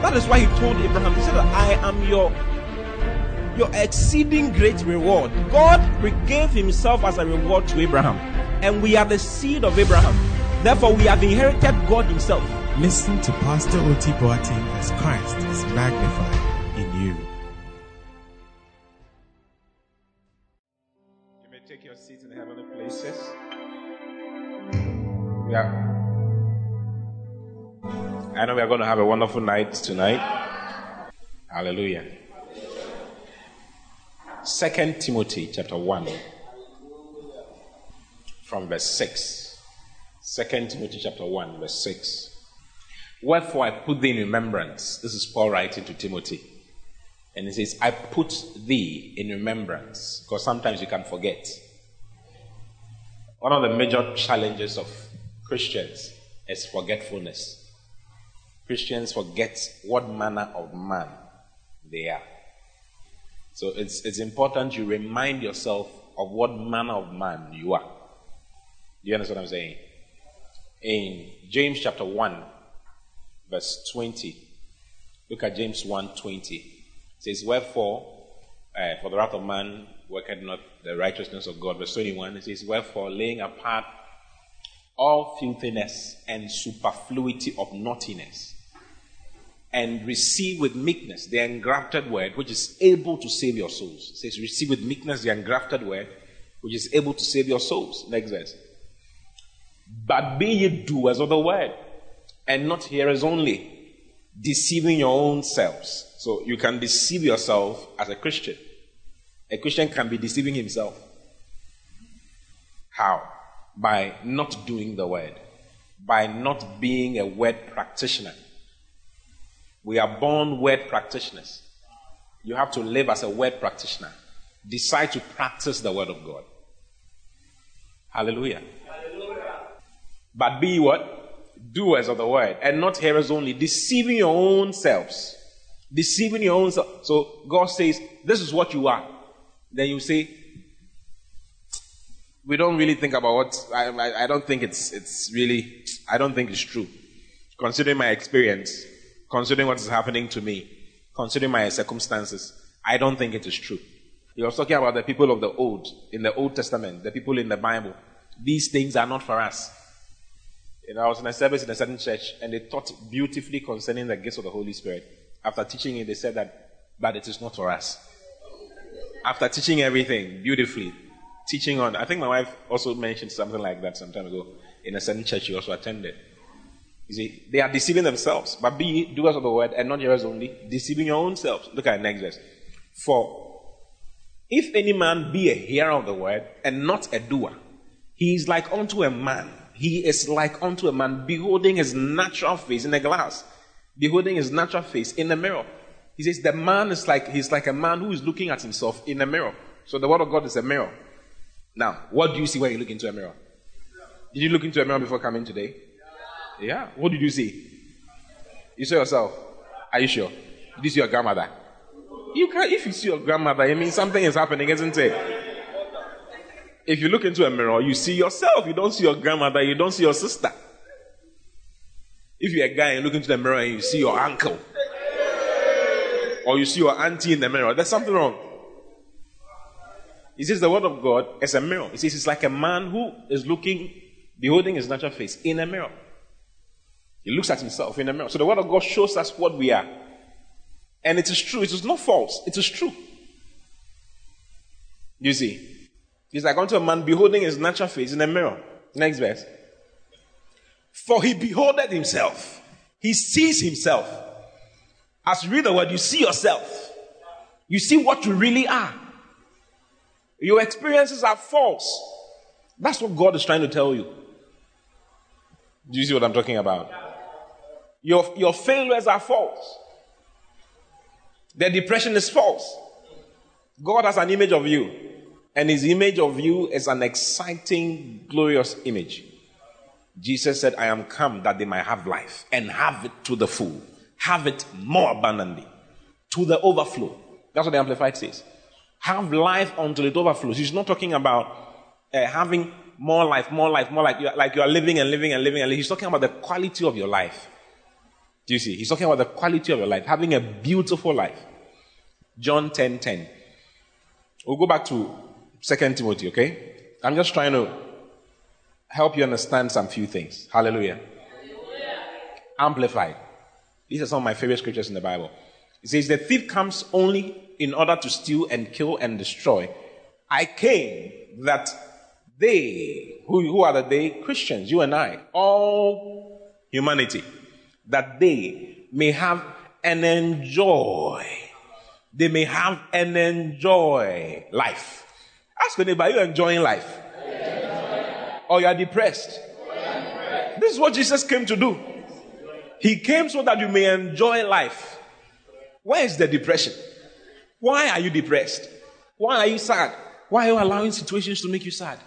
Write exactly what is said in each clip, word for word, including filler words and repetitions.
that is why He told Abraham, He said, I am your, your exceeding great reward. God gave Himself as a reward to Abraham. And we are the seed of Abraham. Therefore, we have inherited God Himself. Listen to Pastor Oti Boateng as Christ is magnified in you. You may take your seat in the heavenly places. Yeah. I know we are going to have a wonderful night tonight. Hallelujah. Second Timothy chapter one, from verse six. Second Timothy chapter one, verse six. Wherefore I put thee in remembrance. This is Paul writing to Timothy. And he says, I put thee in remembrance. Because sometimes you can forget. One of the major challenges of Christians is forgetfulness. Christians forget what manner of man they are. So it's it's important you remind yourself of what manner of man you are. Do you understand what I'm saying? In James chapter one, verse twenty, look at James one twenty. It says, Wherefore, uh, for the wrath of man worketh not the righteousness of God. Verse twenty-one, it says, Wherefore, laying apart all filthiness and superfluity of naughtiness, and receive with meekness the engrafted word which is able to save your souls. It says, receive with meekness the engrafted word which is able to save your souls. Next verse. But be ye doers of the word, and not hearers only, deceiving your own selves. So you can deceive yourself as a Christian. A Christian can be deceiving himself. How? By not doing the word. By not being a word practitioner. We are born word practitioners. You have to live as a word practitioner. Decide to practice the word of God. Hallelujah. Hallelujah. But be what? Doers of the word, and not hearers only, deceiving your own selves. Deceiving your own self. So God says, this is what you are. Then you say, we don't really think about what, I, I, I don't think it's it's really, I don't think it's true. Considering my experience, considering what is happening to me, considering my circumstances, I don't think it is true. He was talking about the people of the Old, in the Old Testament, the people in the Bible. These things are not for us. You know, I was in a service in a certain church, and they taught beautifully concerning the gifts of the Holy Spirit. After teaching it, they said that, but it is not for us. After teaching everything beautifully, teaching on, I think my wife also mentioned something like that some time ago in a certain church she also attended. You see, they are deceiving themselves, but be ye doers of the word and not hearers only, deceiving your own selves. Look at the next verse. For if any man be a hearer of the word and not a doer, he is like unto a man. He is like unto a man beholding his natural face in a glass, beholding his natural face in a mirror. He says the man is like, he's like a man who is looking at himself in a mirror. So the word of God is a mirror. Now, what do you see when you look into a mirror? Did you look into a mirror before coming today? Yeah. What did you see? You saw yourself. Are you sure? Did you see your grandmother? You can, if you see your grandmother, it means something is happening, isn't it? If you look into a mirror, you see yourself. You don't see your grandmother. You don't see your sister. If you're a guy and you look into the mirror and you see your uncle, or you see your auntie in the mirror, there's something wrong. He says the word of God is a mirror. He says it's like a man who is looking, beholding his natural face in a mirror. He looks at himself in a mirror. So the word of God shows us what we are. And it is true. It is not false. It is true. You see? It's like unto a man beholding his natural face in a mirror. Next verse. For he beholdeth himself. He sees himself. As you read the word, you see yourself. You see what you really are. Your experiences are false. That's what God is trying to tell you. Do you see what I'm talking about? Your, your failures are false. The depression is false. God has an image of you, and his image of you is an exciting, glorious image. Jesus said, I am come that they might have life and have it to the full. Have it more abundantly, to the overflow. That's what the Amplified says. Have life until it overflows. He's not talking about uh, having more life, more life, more like you, like you are living and living and living and living. He's talking about the quality of your life. Do you see? He's talking about the quality of your life, having a beautiful life. John ten ten. We'll go back to Second Timothy, okay? I'm just trying to help you understand some few things. Hallelujah. Hallelujah. Amplified. These are some of my favorite scriptures in the Bible. It says, the thief comes only in order to steal and kill and destroy. I came that they, who, who are the they? Christians, you and I, all humanity, that they may have and enjoy. They may have and enjoy life. Ask anybody, are you enjoying life? Yeah. Or you are depressed? Yeah. This is what Jesus came to do. He came so that you may enjoy life. Where is the depression? Why are you depressed? Why are you sad? Why are you allowing situations to make you sad?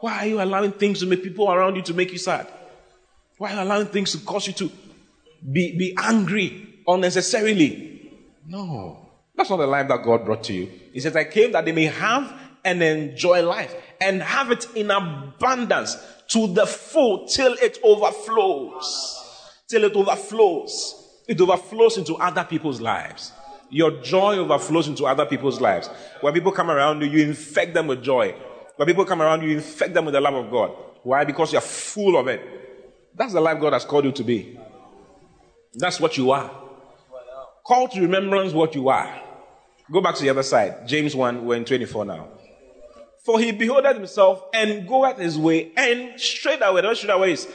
Why are you allowing things to make people around you to make you sad? Why are you allowing things to cause you to be, be angry unnecessarily? No. That's not the life that God brought to you. He says, I came that they may have and enjoy life and have it in abundance to the full till it overflows. Till it overflows. It overflows into other people's lives. Your joy overflows into other people's lives. When people come around you, you infect them with joy. When people come around you, you infect them with the love of God. Why? Because you're full of it. That's the life God has called you to be. That's what you are. Call to remembrance what you are. Go back to the other side. James one, we're in twenty-four now. For he beholdeth himself and goeth his way, and straight away, the straight away is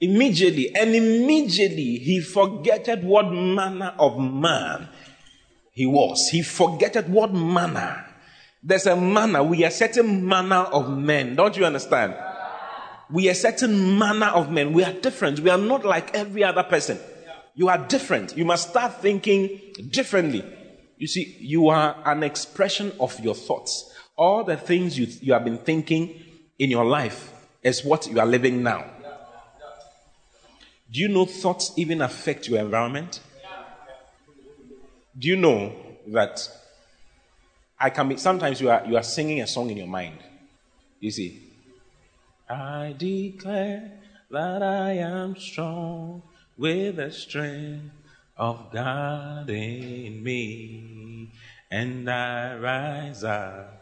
immediately, and immediately he forgetteth what manner of man he was. He forgetteth what manner. There's a manner. We are certain manner of men. Don't you understand? We are certain manner of men. We are different. We are not like every other person. You are different. You must start thinking differently. You see, you are an expression of your thoughts. All the things you, you have been thinking in your life is what you are living now. Do you know thoughts even affect your environment? Do you know that I can be, sometimes you are you are singing a song in your mind. You see, I declare that I am strong with the strength of God in me, and I rise up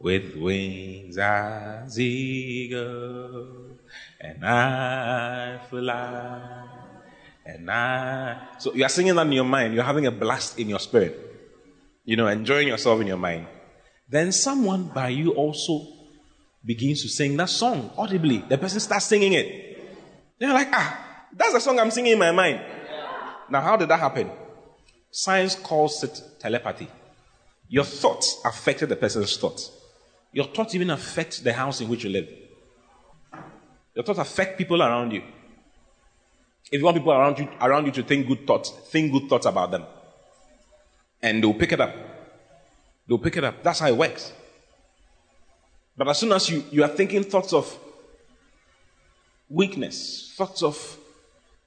with wings as eagles. And I fly, and I... So you are singing that in your mind. You're having a blast in your spirit. You know, enjoying yourself in your mind. Then someone by you also begins to sing that song audibly. The person starts singing it. They're like, ah, that's the song I'm singing in my mind. Now, how did that happen? Science calls it telepathy. Your thoughts affected the person's thoughts. Your thoughts even affect the house in which you live. Your thoughts affect people around you. If you want people around you, around you to think good thoughts, think good thoughts about them. And they'll pick it up. They'll pick it up. That's how it works. But as soon as you, you are thinking thoughts of weakness, thoughts of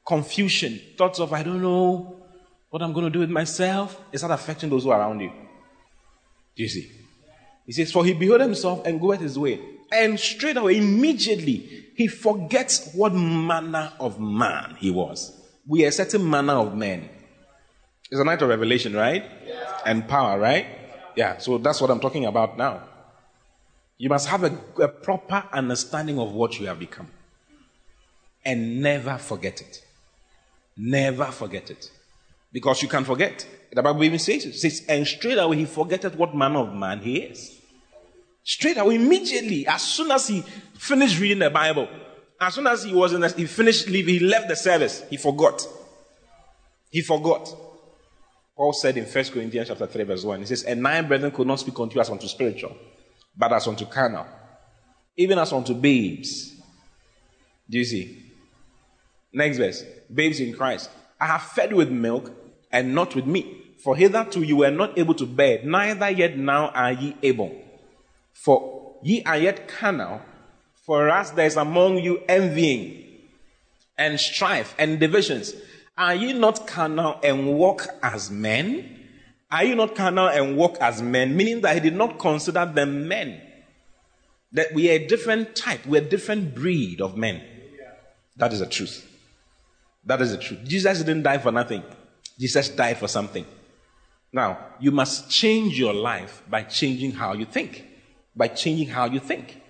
confusion, thoughts of, I don't know what I'm going to do with myself, it's not affecting those who are around you. Do you see? He says, for he behold himself and goeth his way. And straight away, immediately, he forgets what manner of man he was. We are a certain manner of men. It's a night of revelation, right? Yeah. And power, right? Yeah, so that's what I'm talking about now. You must have a, a proper understanding of what you have become. And never forget it. Never forget it. Because you can forget. The Bible even says it. It says, and straight away, he forgetteth what manner of man he is. Straight away, immediately, as soon as he finished reading the Bible, as soon as he was in, the, he finished leaving, he left the service. He forgot. He forgot. Paul said in First Corinthians chapter three, verse one, he says, and nine brethren could not speak unto you as unto spiritual, but as unto carnal, even as unto babes. Do you see? Next verse, babes in Christ. I have fed with milk and not with meat, For hitherto you were not able to bear, neither yet now are ye able. For ye are yet carnal. For us there is among you envying and strife and divisions. Are ye not carnal and walk as men? Are you not carnal and walk as men? Meaning that he did not consider them men. That we are a different type. We are a different breed of men. That is the truth. That is the truth. Jesus didn't die for nothing. Jesus died for something. Now, you must change your life by changing how you think. By changing how you think.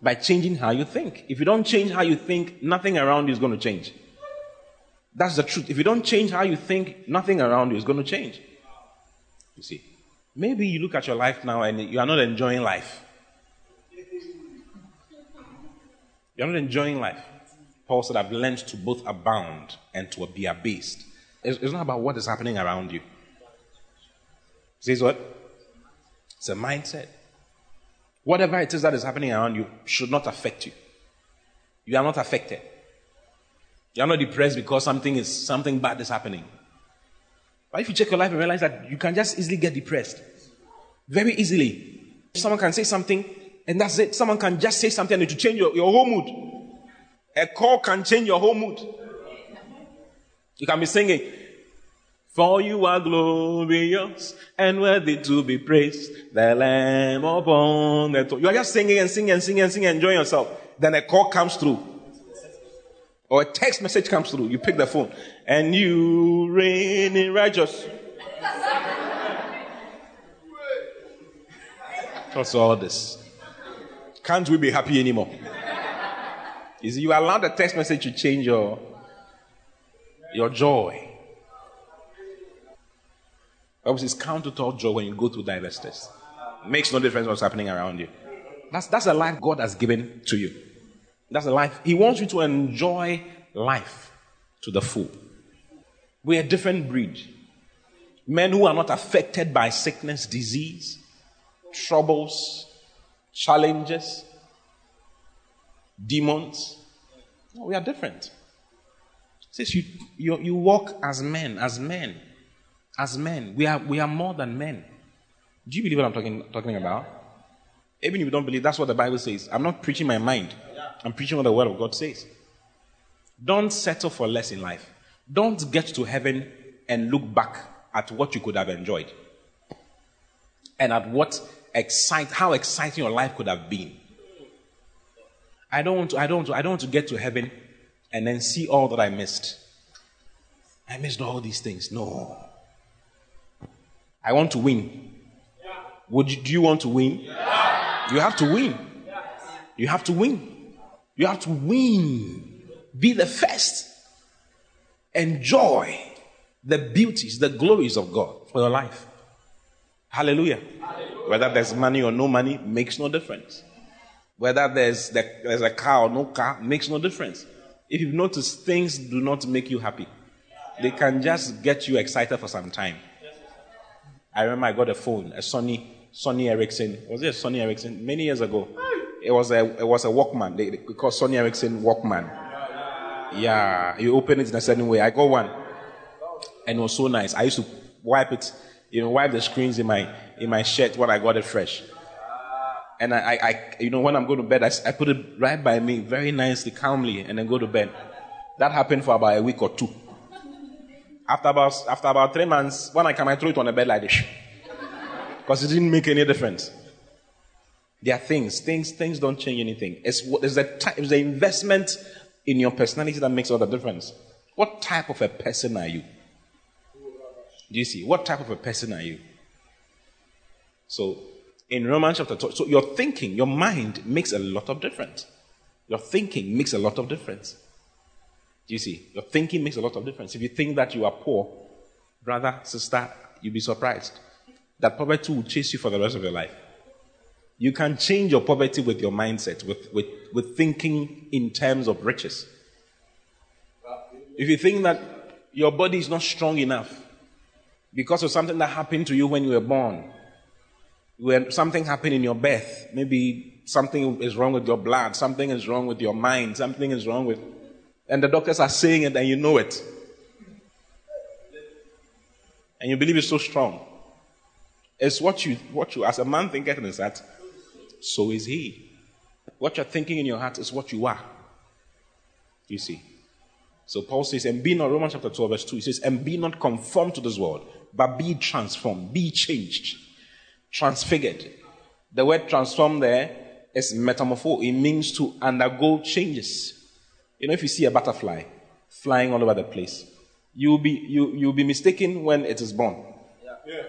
By changing how you think. If you don't change how you think, nothing around you is going to change. That's the truth. If you don't change how you think, nothing around you is going to change. You see, maybe you look at your life now and you are not enjoying life. You're not enjoying life. Paul said, I've learned to both abound and to be abased. It's, it's not about what is happening around you. See what? It's a mindset. Whatever it is that is happening around you should not affect you. You are not affected. You are not depressed because something is something bad is happening. But if you check your life and realize that you can just easily get depressed. Very easily. Someone can say something and that's it. Someone can just say something and it will change your, your whole mood. A call can change your whole mood. You can be singing, for you are glorious and worthy to be praised. The Lamb upon the throne. You are just singing and singing and singing and singing and enjoying yourself. Then a call comes through. Or a text message comes through. You pick the phone. And you reign in righteousness. What's all this? Can't we be happy anymore? You see, you allow the text message to change your, your joy. Obviously, it's counter to all joy when you go through diverse tests. It makes no difference what's happening around you. That's, that's the life God has given to you. That's the life. He wants you to enjoy life to the full. We're a different breed. Men who are not affected by sickness, disease, troubles, challenges, demons. No, we are different. Since you, you, you walk as men, as men, as men. We are, we are more than men. Do you believe what I'm talking, talking about? Even if you don't believe, that's what the Bible says. I'm not preaching my mind. I'm preaching what the Word of God says. Don't settle for less in life. Don't get to heaven and look back at what you could have enjoyed. And at what excite, how exciting your life could have been. I don't want to, I don't want to, I don't want to get to heaven and then see all that I missed. I missed all these things. No. I want to win. Would you, do you want to win? Yeah. You have to win. You have to win. You have to win. Be the first. Enjoy the beauties, the glories of God for your life. Hallelujah. Hallelujah. Whether there's money or no money, makes no difference. Whether there's, the, there's a car or no car, makes no difference. If you've noticed, things do not make you happy. They can just get you excited for some time. I remember I got a phone, a Sony, Sony Ericsson. Was it a Sony Ericsson? Many years ago. It was a, it was a Walkman. They, they call Sony Ericsson Walkman. Yeah, you open it in a certain way. I got one, and it was so nice. I used to wipe it, you know, wipe the screens in my in my shirt when I got it fresh. And I, I, I you know, when I'm going to bed, I, I put it right by me, very nicely, calmly, and then go to bed. That happened for about a week or two. After about after about three months, when I come, I throw it on the bed like this, because it didn't make any difference. There are things, things, things don't change anything. It's it's the time, it's the investment in your personality that makes all the difference. What type of a person are you? Do you see? What type of a person are you? So, in Romans chapter twelve, so your thinking, your mind makes a lot of difference. Your thinking makes a lot of difference. Do you see? Your thinking makes a lot of difference. If you think that you are poor, brother, sister, you'll be surprised. That poverty will chase you for the rest of your life. You can change your poverty with your mindset, with, with, with thinking in terms of riches. If you think that your body is not strong enough because of something that happened to you when you were born, when something happened in your birth, maybe something is wrong with your blood, something is wrong with your mind, something is wrong with... And the doctors are saying it and you know it. And you believe it's so strong. It's what you, what you, as a man thinketh in his heart, so is he. What you're thinking in your heart is what you are. You see. So Paul says, and be not, Romans chapter twelve, verse two, he says, and be not conformed to this world, but be transformed, be changed, transfigured. The word transform there is metamorpho. It means to undergo changes. You know, if you see a butterfly flying all over the place, you'll be, you, you'll be mistaken when it is born. Yeah. Yeah.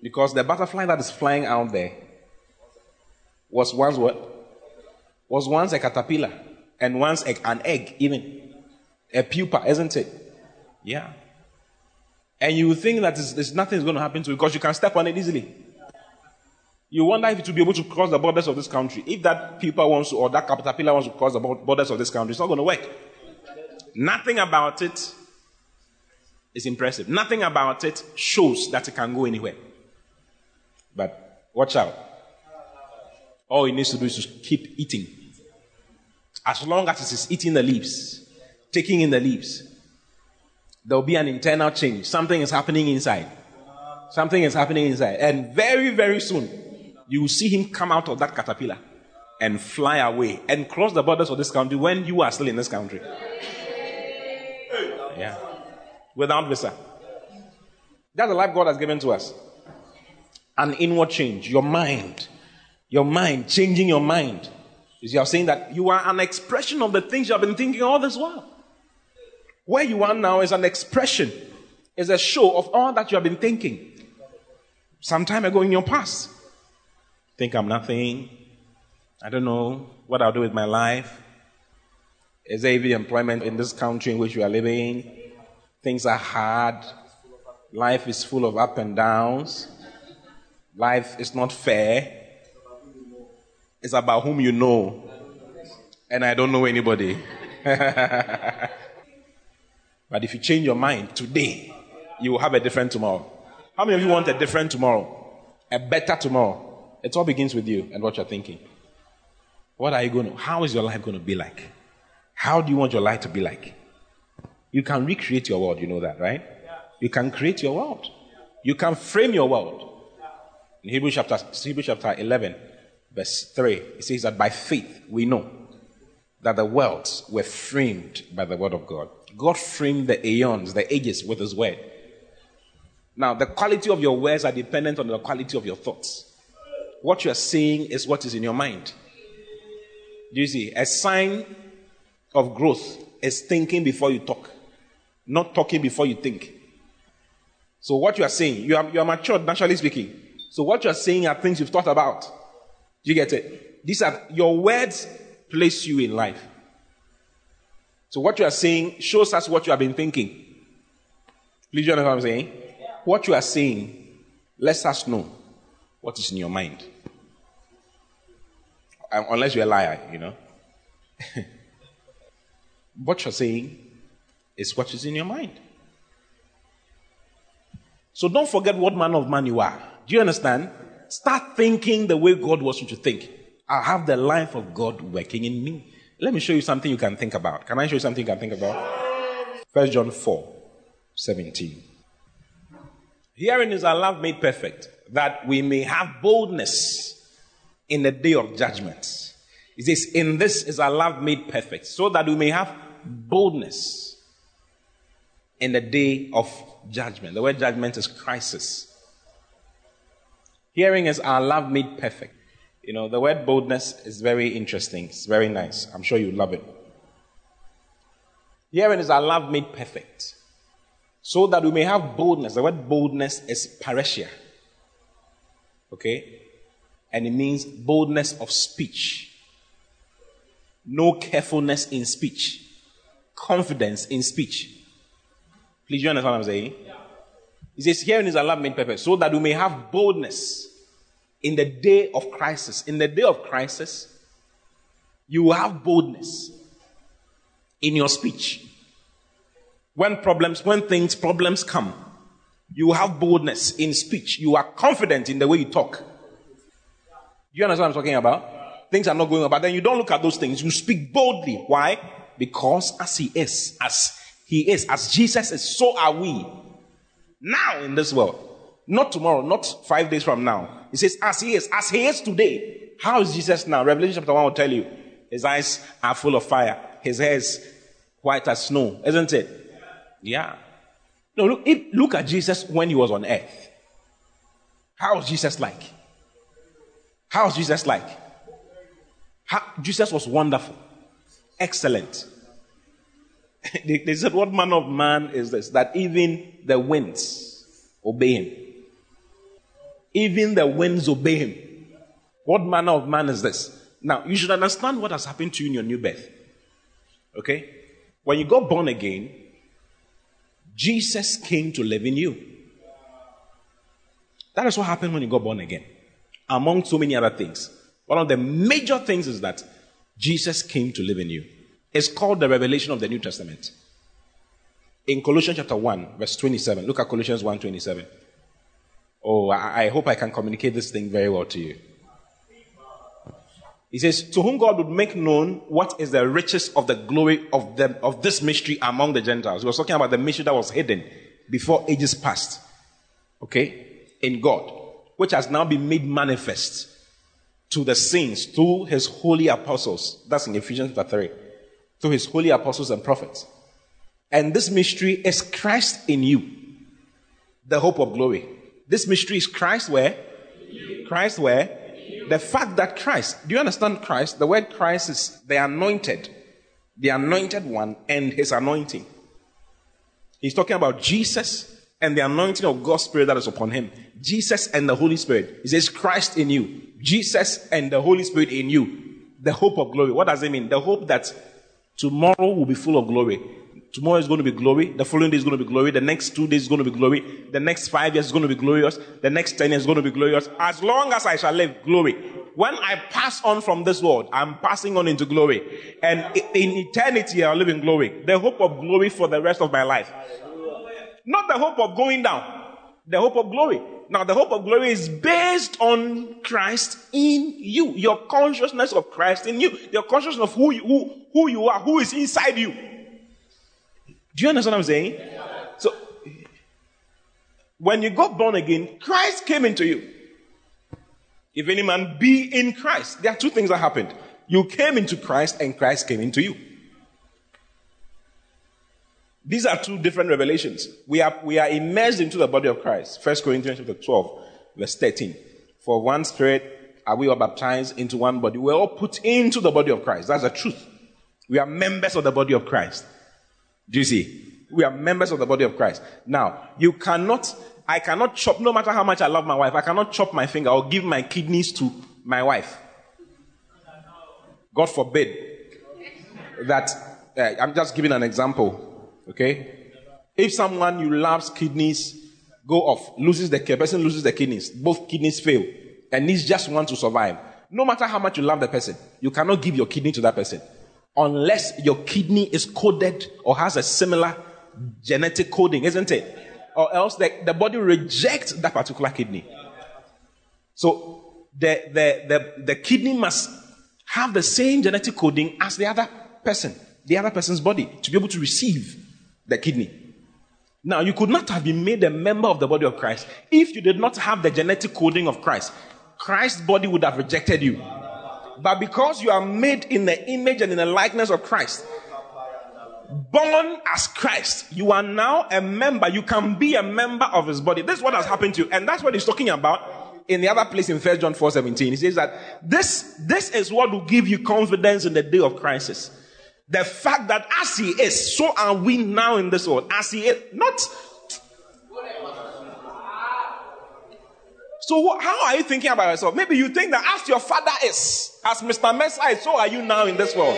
Because the butterfly that is flying out there was once what? Was once a caterpillar. And once a, an egg, even. A pupa, isn't it? Yeah. And you think that it's, it's nothing is going to happen to you because you can step on it easily. You wonder if it will be able to cross the borders of this country. If that pupa wants to, or that caterpillar wants to cross the borders of this country, it's not going to work. Nothing about it is impressive. Nothing about it shows that it can go anywhere. But watch out. All it needs to do is to keep eating. As long as it is eating the leaves, taking in the leaves, there will be an internal change. Something is happening inside. Something is happening inside. And very, very soon, you will see him come out of that caterpillar and fly away and cross the borders of this country when you are still in this country. Yeah. Without visa. That's the life God has given to us. An inward change. Your mind. Your mind. Changing your mind. You are saying that you are an expression of the things you have been thinking all this while. Where you are now is an expression, is a show of all that you have been thinking some time ago in your past. Think I'm nothing. I don't know what I'll do with my life. Is there even employment in this country in which you are living? Things are hard. Life is full of up and downs. Life is not fair. It's about whom you know. And I don't know anybody. But if you change your mind today, you will have a different tomorrow. How many of you want a different tomorrow? A better tomorrow? It all begins with you and what you're thinking. What are you going to, how is your life going to be like? How do you want your life to be like? You can recreate your world, you know that, right? You can create your world. You can frame your world. In Hebrews chapter, Hebrews chapter eleven, verse three, it says that by faith we know that the worlds were framed by the word of God. God framed the aeons, the ages, with his word. Now, the quality of your words are dependent on the quality of your thoughts. What you are saying is what is in your mind. Do you see? A sign of growth is thinking before you talk, not talking before you think. So what you are saying, you are, you are matured, naturally speaking. So what you are saying are things you've thought about. Do you get it? These are your words place you in life. So what you are saying shows us what you have been thinking. Please, you understand what I'm saying? Yeah. What you are saying lets us know what is in your mind. Unless you're a liar, you know. What you're saying is what is in your mind. So don't forget what man of man you are. Do you understand? Start thinking the way God wants you to think. I have the life of God working in me. Let me show you something you can think about. Can I show you something you can think about? First John four, seventeen. Herein is our love made perfect, that we may have boldness in the day of judgment. It says, in this is our love made perfect, so that we may have boldness in the day of judgment. The word judgment is crisis. Hearing is our love made perfect. You know, the word boldness is very interesting. It's very nice. I'm sure you love it. Hearing is our love made perfect, so that we may have boldness. The word boldness is parousia. Okay? And it means boldness of speech. No carefulness in speech. Confidence in speech. Please, you understand what I'm saying? He says, herein is our love made perfect, so that we may have boldness in the day of crisis. In the day of crisis, you will have boldness in your speech. When problems, when things, problems come, you will have boldness in speech. You are confident in the way you talk. Do you understand what I'm talking about? Things are not going on, but then you don't look at those things. You speak boldly. Why? Because as he is, as he is, as Jesus is, so are we. now in this world. Not tomorrow, not five days from now. He says, as he is, as he is today. How is Jesus now? Revelation chapter one will tell you. His eyes are full of fire. His hair is white as snow, isn't it? Yeah. No, look, it, look at Jesus when he was on earth. How was Jesus like? How was Jesus like? How, Jesus was wonderful. Excellent. they, they said, what manner of man is this? That even the winds obey him. Even the winds obey him. What manner of man is this? Now, you should understand what has happened to you in your new birth. Okay? When you got born again, Jesus came to live in you. That is what happened when you got born again, among so many other things. One of the major things is that Jesus came to live in you. It's called the revelation of the New Testament. In Colossians chapter one, verse twenty-seven. Look at Colossians one twenty-seven. Oh, I, I hope I can communicate this thing very well to you. He says, to whom God would make known what is the riches of the glory of, the, of this mystery among the Gentiles. He was talking about the mystery that was hidden before ages past. Okay? In God. Which has now been made manifest to the saints through his holy apostles. That's in Ephesians chapter three. Through his holy apostles and prophets. And this mystery is Christ in you. The hope of glory. This mystery is Christ where? Christ where? The fact that Christ, do you understand Christ? The word Christ is the anointed, the anointed one and his anointing. He's talking about Jesus and the anointing of God's Spirit that is upon him. Jesus and the Holy Spirit. He says Christ in you. Jesus and the Holy Spirit in you. The hope of glory. What does it mean? The hope that tomorrow will be full of glory. Tomorrow is going to be glory. The following day is going to be glory. The next two days is going to be glory. The next five years is going to be glorious. The next ten years is going to be glorious. As long as I shall live, glory. When I pass on from this world, I'm passing on into glory. And in eternity, I'll live in glory. The hope of glory for the rest of my life. Not the hope of going down. The hope of glory. Now, the hope of glory is based on Christ in you. Your consciousness of Christ in you. Your consciousness of who you, who, who you are, who is inside you. Do you understand what I'm saying? Yeah. So, when you got born again, Christ came into you. If any man be in Christ, there are two things that happened. You came into Christ and Christ came into you. These are two different revelations. We are, we are immersed into the body of Christ. First Corinthians chapter twelve, verse thirteen. For one spirit are we all baptized into one body. We're all put into the body of Christ. That's the truth. We are members of the body of Christ. Do you see? We are members of the body of Christ. Now, you cannot, I cannot chop, no matter how much I love my wife, I cannot chop my finger or give my kidneys to my wife. God forbid that, uh, I'm just giving an example, okay? If someone you love's kidneys go off, loses the person loses the kidneys, both kidneys fail, and needs just one to survive, no matter how much you love the person, you cannot give your kidney to that person. Unless your kidney is coded or has a similar genetic coding, isn't it? Or else the, the body rejects that particular kidney. So the, the, the, the kidney must have the same genetic coding as the other person, the other person's body, to be able to receive the kidney. Now, you could not have been made a member of the body of Christ if you did not have the genetic coding of Christ. Christ's body would have rejected you. But because you are made in the image and in the likeness of Christ, born as Christ, you are now a member. You can be a member of his body. This is what has happened to you. And that's what he's talking about in the other place in First John four seventeen. He says that this, this is what will give you confidence in the day of crisis. The fact that as he is, so are we now in this world. As he is, not... So how are you thinking about yourself? Maybe you think that as your father is, as Mister Mensah is, so are you now in this world.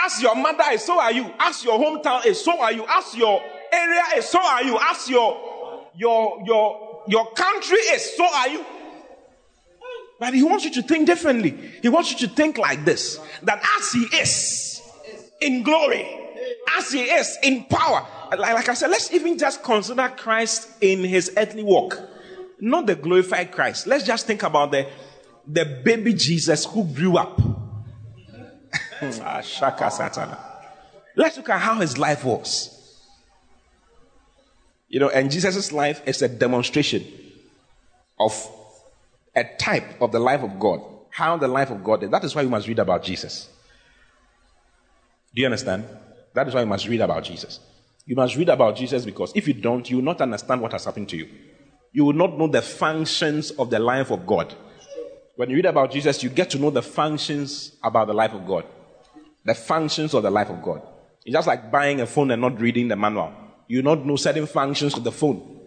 As your mother is, so are you. As your hometown is, so are you. As your area is, so are you. As your, your, your, your country is, so are you. But he wants you to think differently. He wants you to think like this. That as he is in glory, as he is in power. Like, like I said, let's even just consider Christ in his earthly walk. Not the glorified Christ. Let's just think about the, the baby Jesus who grew up. Let's look at how his life was. You know, and Jesus' life is a demonstration of a type of the life of God, how the life of God is. That is why we must read about Jesus. Do you understand? That is why you must read about Jesus. You must read about Jesus because if you don't, you will not understand what has happened to you. You will not know the functions of the life of God. When you read about Jesus, you get to know the functions about the life of God. The functions of the life of God. It's just like buying a phone and not reading the manual. You not know certain functions of the phone.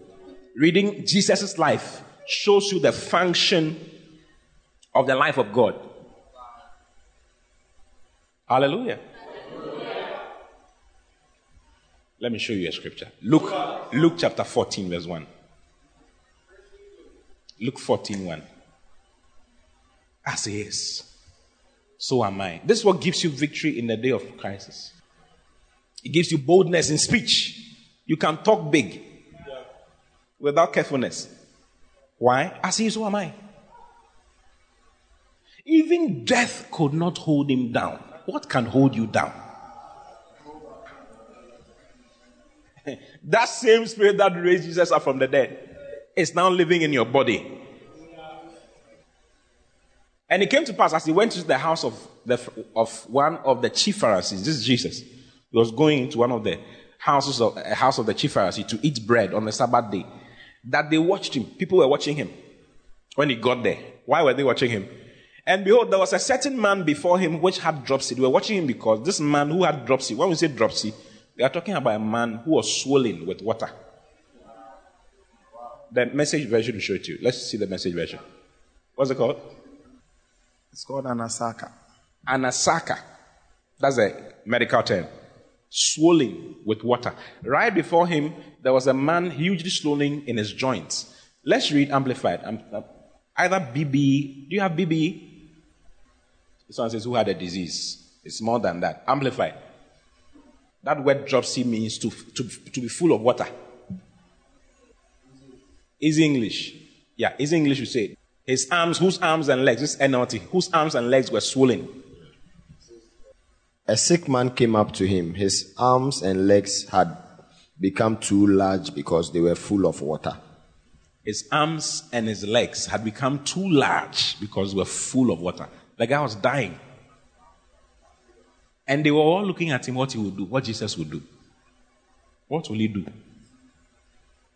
Reading Jesus' life shows you the function of the life of God. Hallelujah. Hallelujah. Let me show you a scripture. Luke, Luke chapter fourteen, verse one. Luke fourteen, one. As he is, so am I. This is what gives you victory in the day of crisis. It gives you boldness in speech. You can talk big without carefulness. Why? As he is, so am I. Even death could not hold him down. What can hold you down? That same spirit that raised Jesus up from the dead is now living in your body. And it came to pass, as he went to the house of, the, of one of the chief Pharisees, this is Jesus. He was going into one of the houses of a house of the chief Pharisee to eat bread on the Sabbath day. That they watched him. People were watching him when he got there. Why were they watching him? And behold, there was a certain man before him which had dropsy. They were watching him because this man who had dropsy, when we say dropsy, we are talking about a man who was swollen with water. The message version will show it to you. Let's see the message version. What's it called? It's called anasaka. Anasaka. That's a medical term. Swollen with water. Right before him, there was a man hugely swollen in his joints. Let's read Amplified. Um, uh, either B B E. Do you have B B E? This one says, who had a disease? It's more than that. Amplified. That word dropsy means to, to, to be full of water. Easy English. Yeah, easy English you say. His arms, whose arms and legs, this N L T, whose arms and legs were swollen. A sick man came up to him. His arms and legs had become too large because they were full of water. His arms and his legs had become too large because they were full of water. The guy was dying. And they were all looking at him, what he would do, what Jesus would do. What will he do?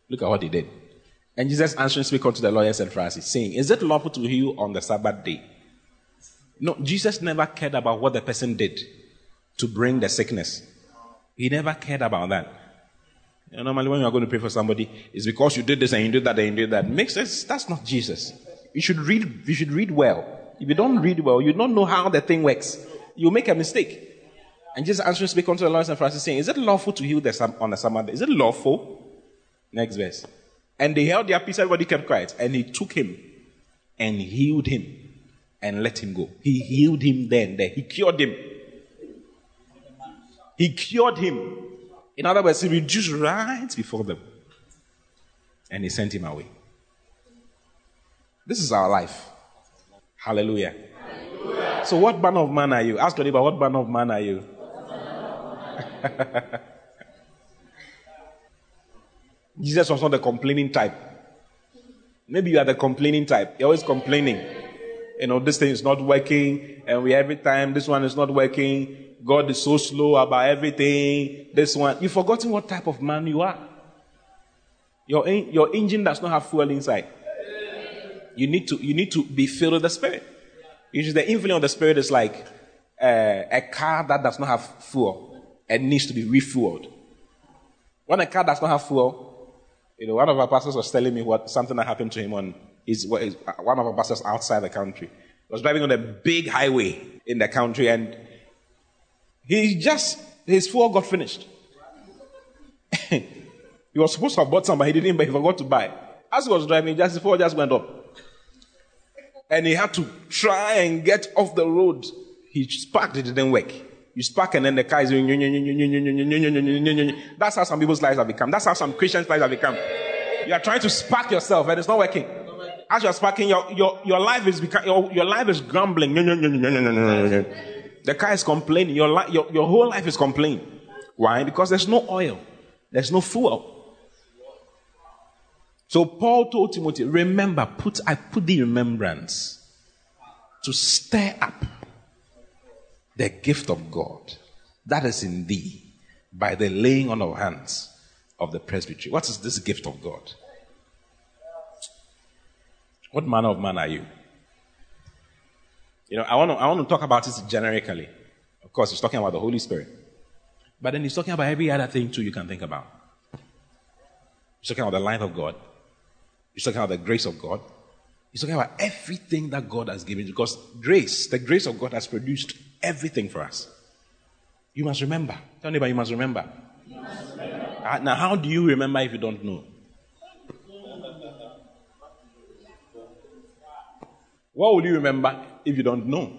Look at what he did. And Jesus answering spake unto the lawyers and Pharisees, saying, is it lawful to heal on the Sabbath day? No, Jesus never cared about what the person did to bring the sickness. He never cared about that. You know, normally when you are going to pray for somebody, it's because you did this and you did that and you did that. Makes sense. That's not Jesus. You should read, you should read well. If you don't read well, you don't know how the thing works. You make a mistake. And Jesus answering spake unto the lawyers and Pharisees, saying, is it lawful to heal the, on the Sabbath day? Is it lawful? Next verse. And they held their peace, everybody kept quiet. And he took him and healed him and let him go. He healed him then, there. He cured him. He cured him. In other words, he reduced right before them. And he sent him away. This is our life. Hallelujah. Hallelujah. So what man of man are you? Ask your neighbor, what man of man are you? Jesus was not the complaining type. Maybe you are the complaining type. You're always complaining. You know, this thing is not working. And we every time, this one is not working. God is so slow about everything. This one. You've forgotten what type of man you are. Your, your engine does not have fuel inside. You need to, you need to be filled with the Spirit. Usually the infilling of the Spirit is like uh, a car that does not have fuel and needs to be refueled. When a car does not have fuel, you know, one of our pastors was telling me what something that happened to him on his, what is, one of our pastors outside the country. He was driving on a big highway in the country and he just, his fuel got finished. He was supposed to have bought some, but he didn't, but he forgot to buy. As he was driving, just, his fuel just went up. And he had to try and get off the road. He sparked, it didn't work. You spark and then the car is doing. That's how some people's lives have become. That's how some Christians' lives have become. You are trying to spark yourself and it's not working. As you are sparking, your your your life is become, your, your life is grumbling. The car is complaining. Your li- your your whole life is complaining. Why? Because there's no oil, there's no fuel. So Paul told Timothy, remember, put, I put the remembrance to stir up the gift of God that is in thee by the laying on of hands of the presbytery. What is this gift of God? What manner of man are you? You know, I want to, I want to talk about it generically. Of course, he's talking about the Holy Spirit. But then he's talking about every other thing too you can think about. He's talking about the life of God. He's talking about the grace of God. He's talking about everything that God has given. Because grace, the grace of God has produced everything for us. You must remember. Tell anybody, you must remember. You must remember. Uh, now, how do you remember if you don't know? What will you remember if you don't know?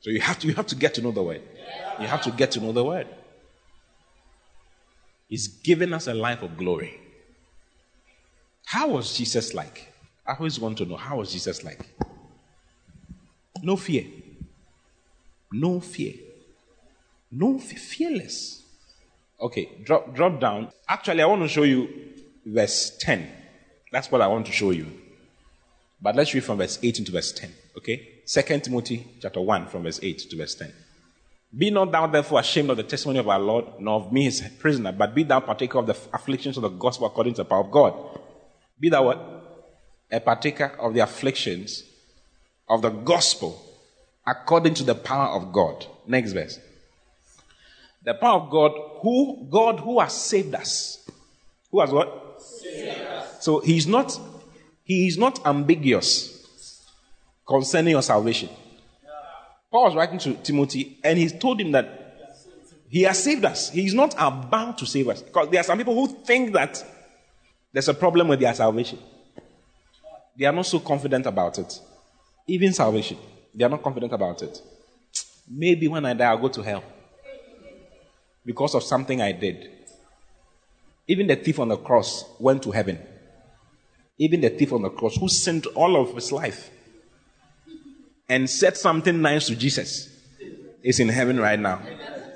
So you have to, you have to get to know the Word. You have to get to know the Word. He's given us a life of glory. How was Jesus like? I always want to know, how was Jesus like? No fear. No fear. No fear. Fearless. Okay, drop, drop down. Actually, I want to show you verse ten. That's what I want to show you. But let's read from verse eighteen to verse ten. Okay? Second Timothy chapter one from verse eight to verse ten. Be not thou therefore ashamed of the testimony of our Lord, nor of me his prisoner, but be thou partaker of the afflictions of the gospel according to the power of God. Be thou what? A partaker of the afflictions of the gospel according to the power of God. Next verse. The power of God, who God who has saved us. Who has what? Saved us. So he's not, he is not ambiguous concerning your salvation. Yeah. Paul was writing to Timothy and he told him that he has saved us. He is not about to save us. Because there are some people who think that there's a problem with their salvation. They are not so confident about it. Even salvation, they are not confident about it. Maybe when I die, I'll go to hell because of something I did. Even the thief on the cross went to heaven. Even the thief on the cross who sinned all of his life and said something nice to Jesus is in heaven right now.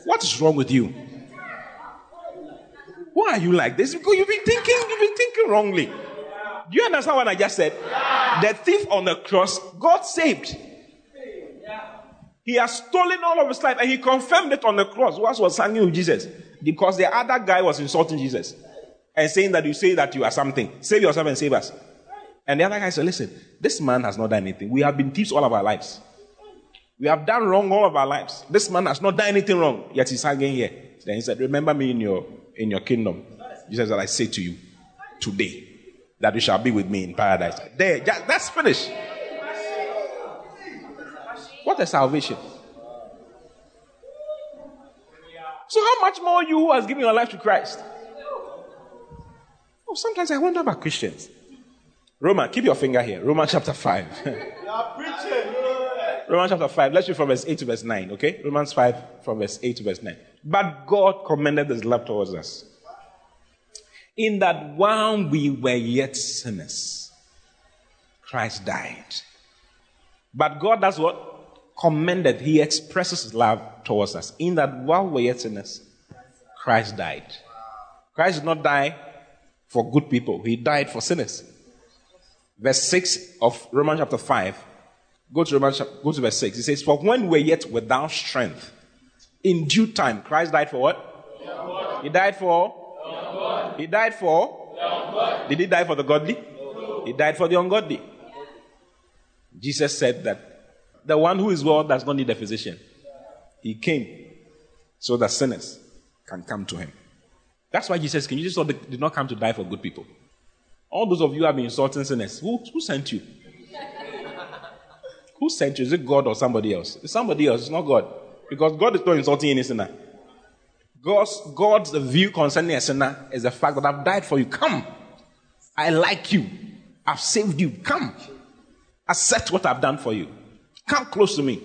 What is wrong with you? Why are you like this? Because you've been thinking, you've been thinking wrongly. Do you understand what I just said? Yeah. The thief on the cross, God saved. Yeah. He has stolen all of his life and he confirmed it on the cross. What was hanging with Jesus? Because the other guy was insulting Jesus and saying that you say that you are something. Save yourself and save us. And the other guy said, listen, this man has not done anything. We have been thieves all of our lives. We have done wrong all of our lives. This man has not done anything wrong, yet he's hanging here. Then he said, remember me in your, in your kingdom. Jesus said, I say to you today, that you shall be with me in paradise. There, that's finished. What a salvation. So how much more you who has given your life to Christ? Oh, sometimes I wonder about Christians. Roman, keep your finger here. Romans chapter five. Romans chapter five. Let's read from verse eight to verse nine, okay? Romans five from verse eight to verse nine. But God commended his love towards us, in that while we were yet sinners, Christ died. But God, that's what? Commended. He expresses his love towards us. In that while we were yet sinners, Christ died. Christ did not die for good people. He died for sinners. Verse six of Romans chapter five. Go to, Romans, go to verse six. It says, for when we were yet without strength, in due time, Christ died for what? He died for... He died for? Did he die for the godly? No. He died for the ungodly. Jesus said that the one who is well does not need a physician. He came so that sinners can come to him. That's why Jesus came. Jesus did not come to die for good people. All those of you who have been insulting sinners, who, who sent you? Who sent you? Is it God or somebody else? It's somebody else. It's not God. Because God is not insulting any sinner. God's, God's view concerning a sinner is the fact that I've died for you. Come. I like you. I've saved you. Come. Accept what I've done for you. Come close to me.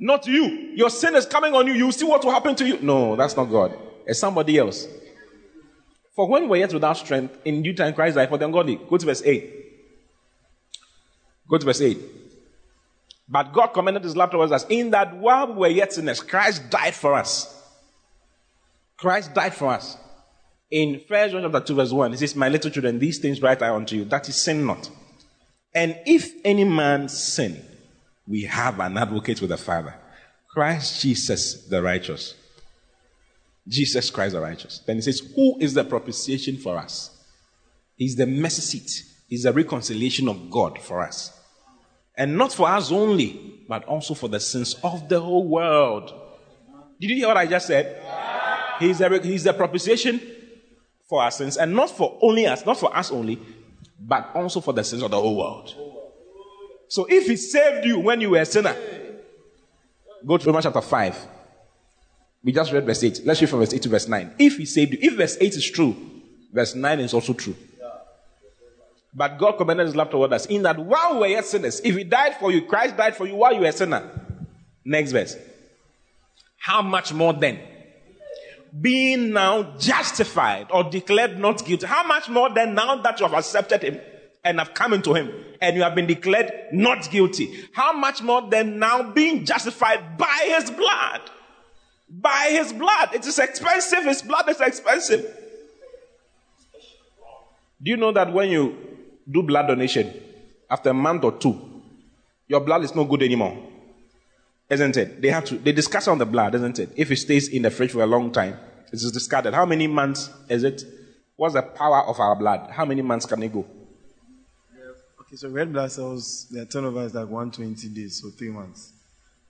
Not you. Your sin is coming on you. You see what will happen to you. No, that's not God. It's somebody else. For when we're yet without strength, in due time Christ died for the ungodly. Go to verse eight. Go to verse eight. But God commended his love towards us, in that while we were yet sinners, Christ died for us. Christ died for us. In First John chapter two verse one, it says, "My little children, these things write I unto you, that is, sin not. And if any man sin, we have an advocate with the Father, Christ Jesus the righteous." Jesus Christ the righteous. Then it says, "Who is the propitiation for us?" He's the mercy seat. He's the reconciliation of God for us. And not for us only, but also for the sins of the whole world. Did you hear what I just said? Yeah. He's the, he's the propitiation for our sins, and not for only us, not for us only, but also for the sins of the whole world. So if he saved you when you were a sinner, go to Romans chapter five. We just read verse eight. Let's read from verse eight to verse nine. If he saved you, if verse eight is true, verse nine is also true. But God commended his love toward us, in that while we were yet sinners, if he died for you, Christ died for you while you were a sinner. Next verse. "How much more then, being now justified or declared not guilty," how much more then, now that you have accepted him and have come into him and you have been declared not guilty, how much more then, now being justified by his blood. By his blood. It is expensive. His blood is expensive. Do you know that when you do blood donation, after a month or two, your blood is no good anymore? Isn't it? They have to, they discuss on the blood, isn't it? If it stays in the fridge for a long time, it is discarded. How many months is it? What's the power of our blood? How many months can it go? Okay, so red blood cells, their turnover is like one hundred twenty days, so three months.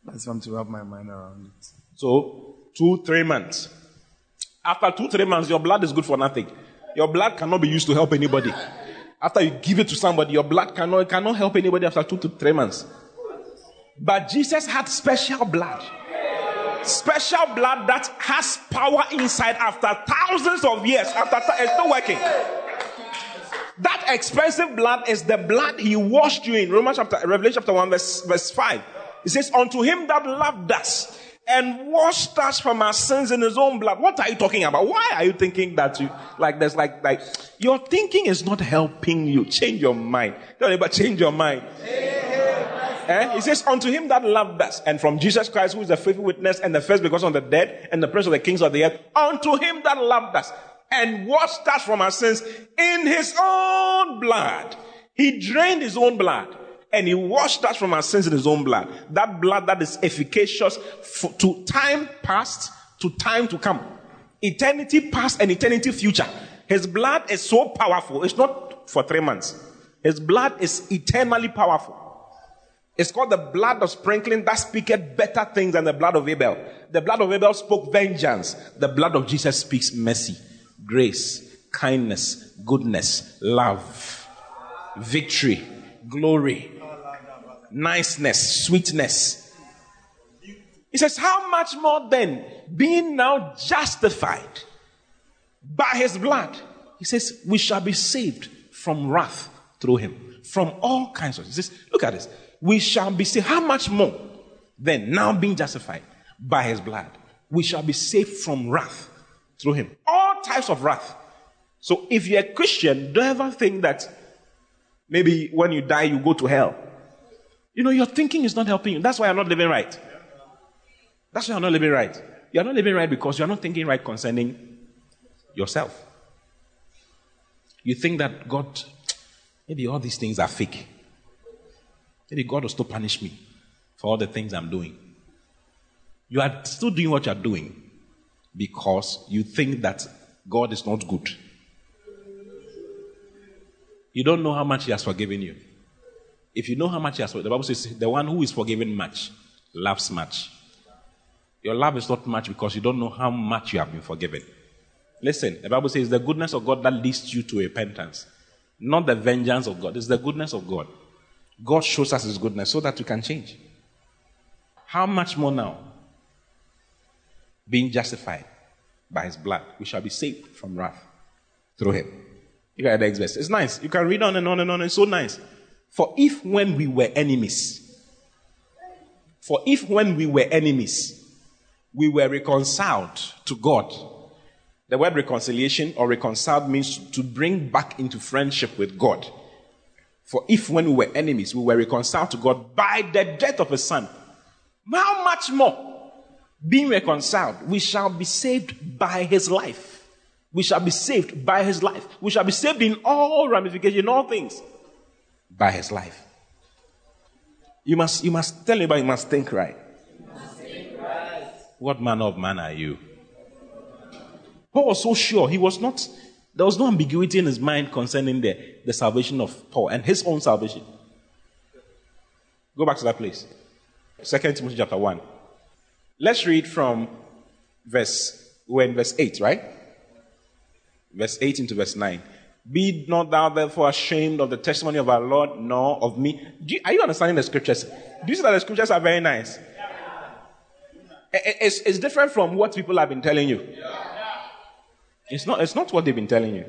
That's something to wrap my mind around it. So, two, three months. After two, three months, your blood is good for nothing. Your blood cannot be used to help anybody. After you give it to somebody, your blood cannot, it cannot help anybody after two to three months. But Jesus had special blood. Special blood that has power inside after thousands of years. After th- it's still working. That expensive blood is the blood he washed you in. Romans chapter, Revelation chapter one, verse, verse five. It says, "Unto him that loved us and washed us from our sins in his own blood." What are you talking about? Why are you thinking that you, like this, like, like, your thinking is not helping you. Change your mind. Tell anybody, change your mind. Eh? It says, "Unto him that loved us, and from Jesus Christ, who is the faithful witness, and the first because of the dead, and the prince of the kings of the earth, unto him that loved us, and washed us from our sins in his own blood." He drained his own blood, and he washed us from our sins in his own blood. That blood that is efficacious for, to time past, to time to come. Eternity past and eternity future. His blood is so powerful. It's not for three months. His blood is eternally powerful. It's called the blood of sprinkling that speaketh better things than the blood of Abel. The blood of Abel spoke vengeance. The blood of Jesus speaks mercy, grace, kindness, goodness, love, victory, glory, niceness, sweetness. He says, "How much more then, being now justified by his blood," he says, "we shall be saved from wrath through him." From all kinds of, he says, look at this. We shall be saved. How much more than now being justified by his blood? We shall be saved from wrath through him. All types of wrath. So if you're a Christian, don't ever think that maybe when you die, you go to hell. You know, your thinking is not helping you. That's why you're not living right. That's why you're not living right. You're not living right because you're not thinking right concerning yourself. You think that God, maybe all these things are fake. Maybe God will still punish me for all the things I'm doing. You are still doing what you are doing because you think that God is not good. You don't know how much he has forgiven you. If you know how much he has forgiven, the Bible says, the one who is forgiven much loves much. Your love is not much because you don't know how much you have been forgiven. Listen, the Bible says the goodness of God that leads you to repentance, not the vengeance of God. It's the goodness of God. God shows us his goodness so that we can change. How much more now, being justified by his blood, we shall be saved from wrath through him. You got the next verse. It's nice. You can read on and on and on. It's so nice. For if when we were enemies, for if when we were enemies, we were reconciled to God. The word reconciliation or reconciled means to bring back into friendship with God. For if when we were enemies, we were reconciled to God by the death of his son, how much more, being reconciled, we shall be saved by his life. We shall be saved by his life. We shall be saved in all ramifications, in all things, by his life. You must, you must tell anybody, you must think right. You must think right. What manner of man are you? Paul was so sure. He was not, there was no ambiguity in his mind concerning the, the salvation of Paul and his own salvation. Go back to that place. Second Timothy chapter one. Let's read from verse, we're in verse eight, right? Verse eight into verse nine. Be not thou therefore ashamed of the testimony of our Lord, nor of me. Do you, are you understanding the scriptures? Do you see that the scriptures are very nice? Yeah. It, it's, it's different from what people have been telling you. Yeah. It's not, it's not what they've been telling you.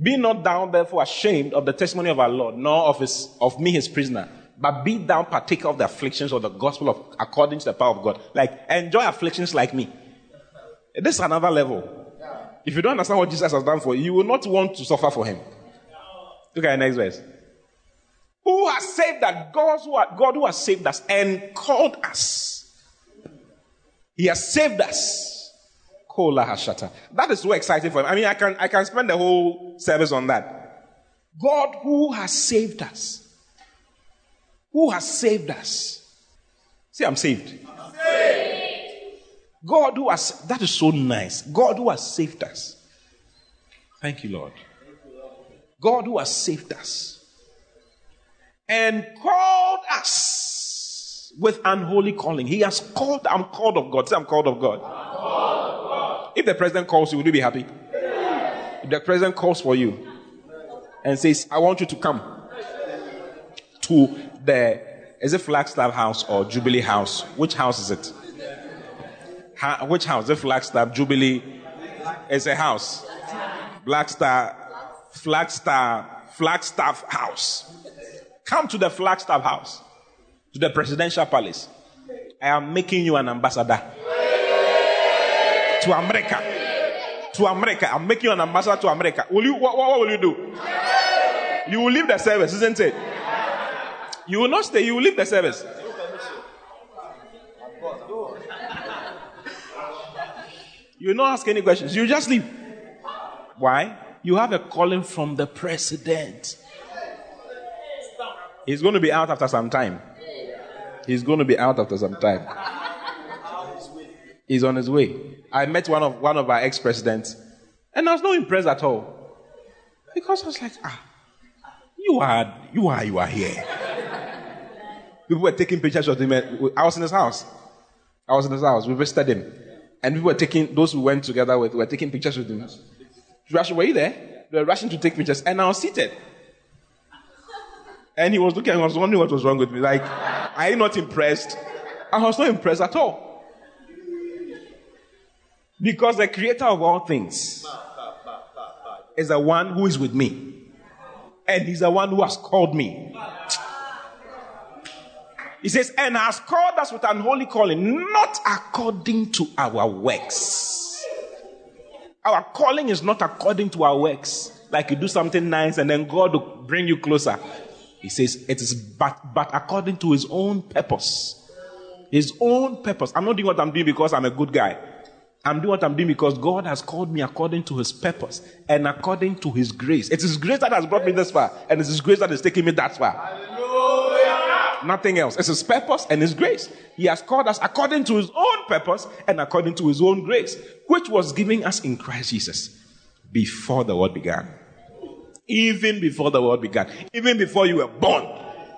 Be not thou therefore ashamed of the testimony of our Lord, nor of his, of me his prisoner, but be thou partaker of the afflictions of the gospel of according to the power of God. Like, enjoy afflictions like me. This is another level. Yeah. If you don't understand what Jesus has done for you, you will not want to suffer for him. Look at the next verse. Who has saved that? God who, are, God who has saved us and called us. He has saved us. That is so exciting for him. I mean, I can, I can spend the whole service on that. God who has saved us. Who has saved us. See, I'm saved. I'm saved. God who has, that is so nice. God who has saved us. Thank you, Lord. God who has saved us. And called us with unholy calling. He has called, I'm called of God. Say, I'm called of God. I'm called of God. If the president calls you, will you be happy? Yeah. If the president calls for you and says, I want you to come to the, is it Flagstaff House or Jubilee House? Which house is it? Ha, which house? The Flagstaff, Jubilee. It's a house. Flagstaff, Flagstaff, Flagstaff House. Come to the Flagstaff House, to the presidential palace. I am making you an ambassador to America. To America, I'm making you an ambassador to America. Will you? What, what will you do? You will leave the service, isn't it? You will not stay. You will leave the service. You don't ask any questions. You just leave. Why? You have a calling from the president. He's going to be out after some time. He's going to be out after some time. He's on his way. I met one of one of our ex-presidents, and I was not impressed at all, because I was like, ah, you are, you are, you are here. People were taking pictures of him. I was in his house. I was in his house. We visited him. And we were taking, those who went together with, were taking pictures with him. Rush, were you there? They were rushing to take pictures. And I was seated. And he was looking, and I was wondering what was wrong with me. Like, are you not impressed? I was not impressed at all. Because the creator of all things is the one who is with me. And he's the one who has called me. He says, and has called us with an holy calling, not according to our works. Our calling is not according to our works. Like you do something nice and then God will bring you closer. He says, it is but, but according to his own purpose. His own purpose. I'm not doing what I'm doing because I'm a good guy. I'm doing what I'm doing because God has called me according to his purpose and according to his grace. It's his grace that has brought me this far, and it's his grace that is taking me that far. Hallelujah. Nothing else. It's his purpose and his grace. He has called us according to his own purpose and according to his own grace, which was given us in Christ Jesus before the world began. Even before the world began. Even before you were born.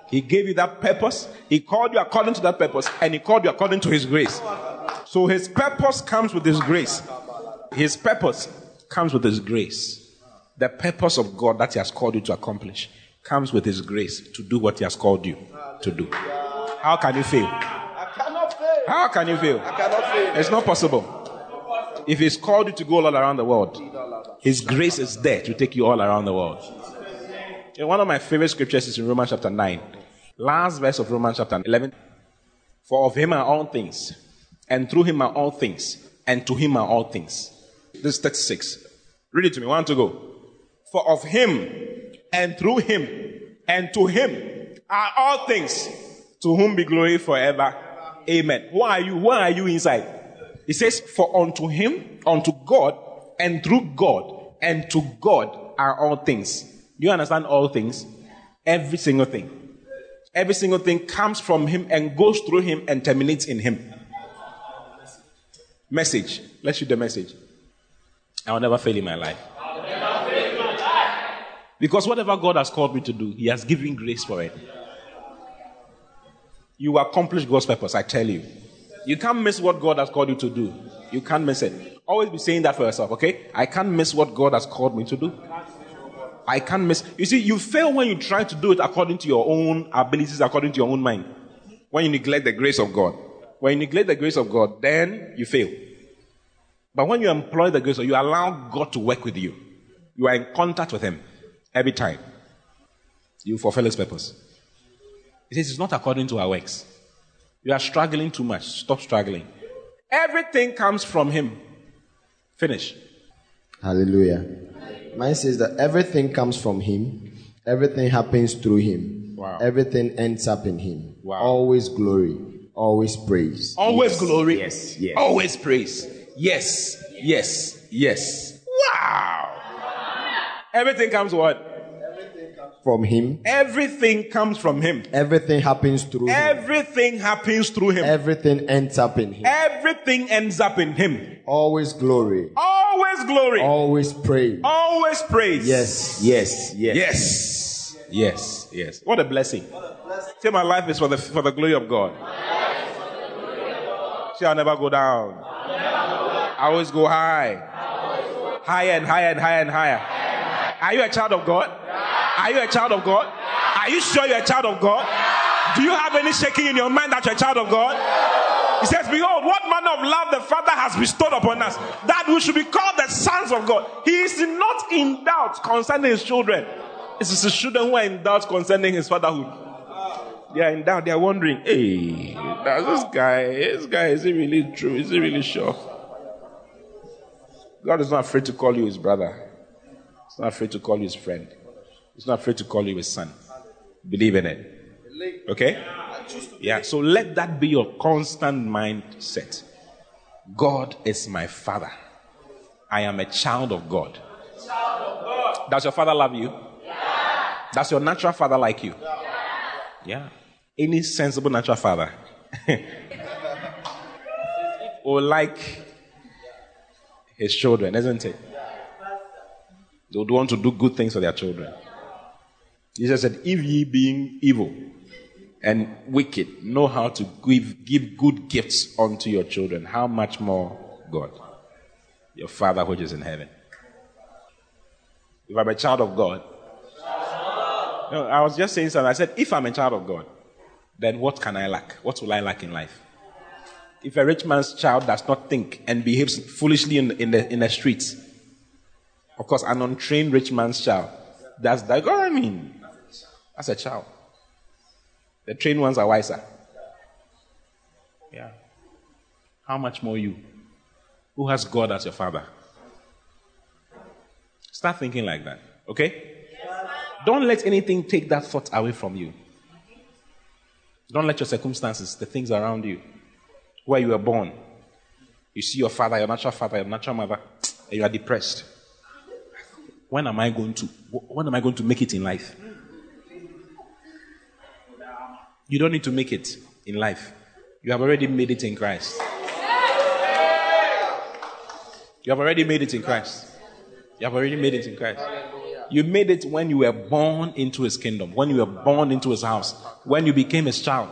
He gave you that purpose. He called you according to that purpose, and he called you according to his grace. So his purpose comes with his grace. His purpose comes with his grace. The purpose of God that he has called you to accomplish comes with his grace to do what he has called you to do. How can you fail? I cannot fail. How can you fail? I cannot fail. It's not possible. If he's called you to go all around the world, his grace is there to take you all around the world. And one of my favorite scriptures is in Romans chapter nine. Last verse of Romans chapter eleven. For of him are all things, and through him are all things, and to him are all things. This is thirty-six. Read it to me. One to go. For of him, and through him, and to him are all things, to whom be glory forever. Amen. Who are you? Where are you inside? It says, for unto him, unto God, and through God, and to God are all things. Do you understand all things? Every single thing. Every single thing comes from him and goes through him and terminates in him. Message. Let's read the message. I will never fail in my life. I will never fail in my life. Because whatever God has called me to do, he has given grace for it. You accomplish God's purpose, I tell you. You can't miss what God has called you to do. You can't miss it. Always be saying that for yourself, okay? I can't miss what God has called me to do. I can't miss. You see, you fail when you try to do it according to your own abilities, according to your own mind. When you neglect the grace of God. When you neglect the grace of God, then you fail. But when you employ the grace, you allow God to work with you. You are in contact with him every time. You fulfill his purpose. It says it's not according to our works. You are struggling too much. Stop struggling. Everything comes from him. Finish. Hallelujah. Mine says that everything comes from him. Everything happens through him. Wow. Everything ends up in him. Wow. Always glory. Always praise. Always yes. glory. Yes. yes. Always praise. Yes. Yes. Yes. Wow. wow. Everything comes what? Everything comes from him. Everything comes from him. Everything happens through Everything him. Everything happens through him. Everything ends up in him. Everything ends up in him. Always glory. Always glory. Always praise. Always praise. Yes. Yes. Yes. Yes. Yes. Yes. What a blessing. What a blessing. Say my life is for the for the glory of God. Say I'll never go down. I always go high. Always go high. Higher and higher and higher and higher. higher. Are you a child of God? Yeah. Are you a child of God? Yeah. Are you sure you're a child of God? Yeah. Do you have any shaking in your mind that you're a child of God? Yeah. He says, behold, what manner of love the Father has bestowed upon us, that we should be called the sons of God. He is not in doubt concerning his children. It's the children who are in doubt concerning his fatherhood. They are in doubt. They are wondering, hey, this guy, this guy, is he really true? Is he really sure? God is not afraid to call you his brother. He's not afraid to call you his friend. He's not afraid to call you his son. Believe in it. Okay? Yeah, so let that be your constant mindset. God is my father. I am a child of God. Does your father love you? Does your natural father like you? Yeah. Any sensible natural father will like his children, isn't it? They would want to do good things for their children. Jesus said, if ye being evil and wicked know how to give, give good gifts unto your children, how much more God, your Father which is in heaven. If I'm a child of God, no, I was just saying something. I said, if I'm a child of God, then what can I lack? What will I lack in life? If a rich man's child does not think and behaves foolishly in, in, the, in the streets, of course, an untrained rich man's child, that's that. I mean, that's a child. The trained ones are wiser. Yeah. How much more you? Who has God as your father? Start thinking like that, okay? Don't let anything take that thought away from you. Don't let your circumstances, the things around you, where you were born, you see your father, your natural father, your natural mother, and you are depressed. When am I going to, when am I going to make it in life? You don't need to make it in life. You have already made it in Christ. You have already made it in Christ. You have already made it in Christ. You made it when you were born into his kingdom, when you were born into his house, when you became his child.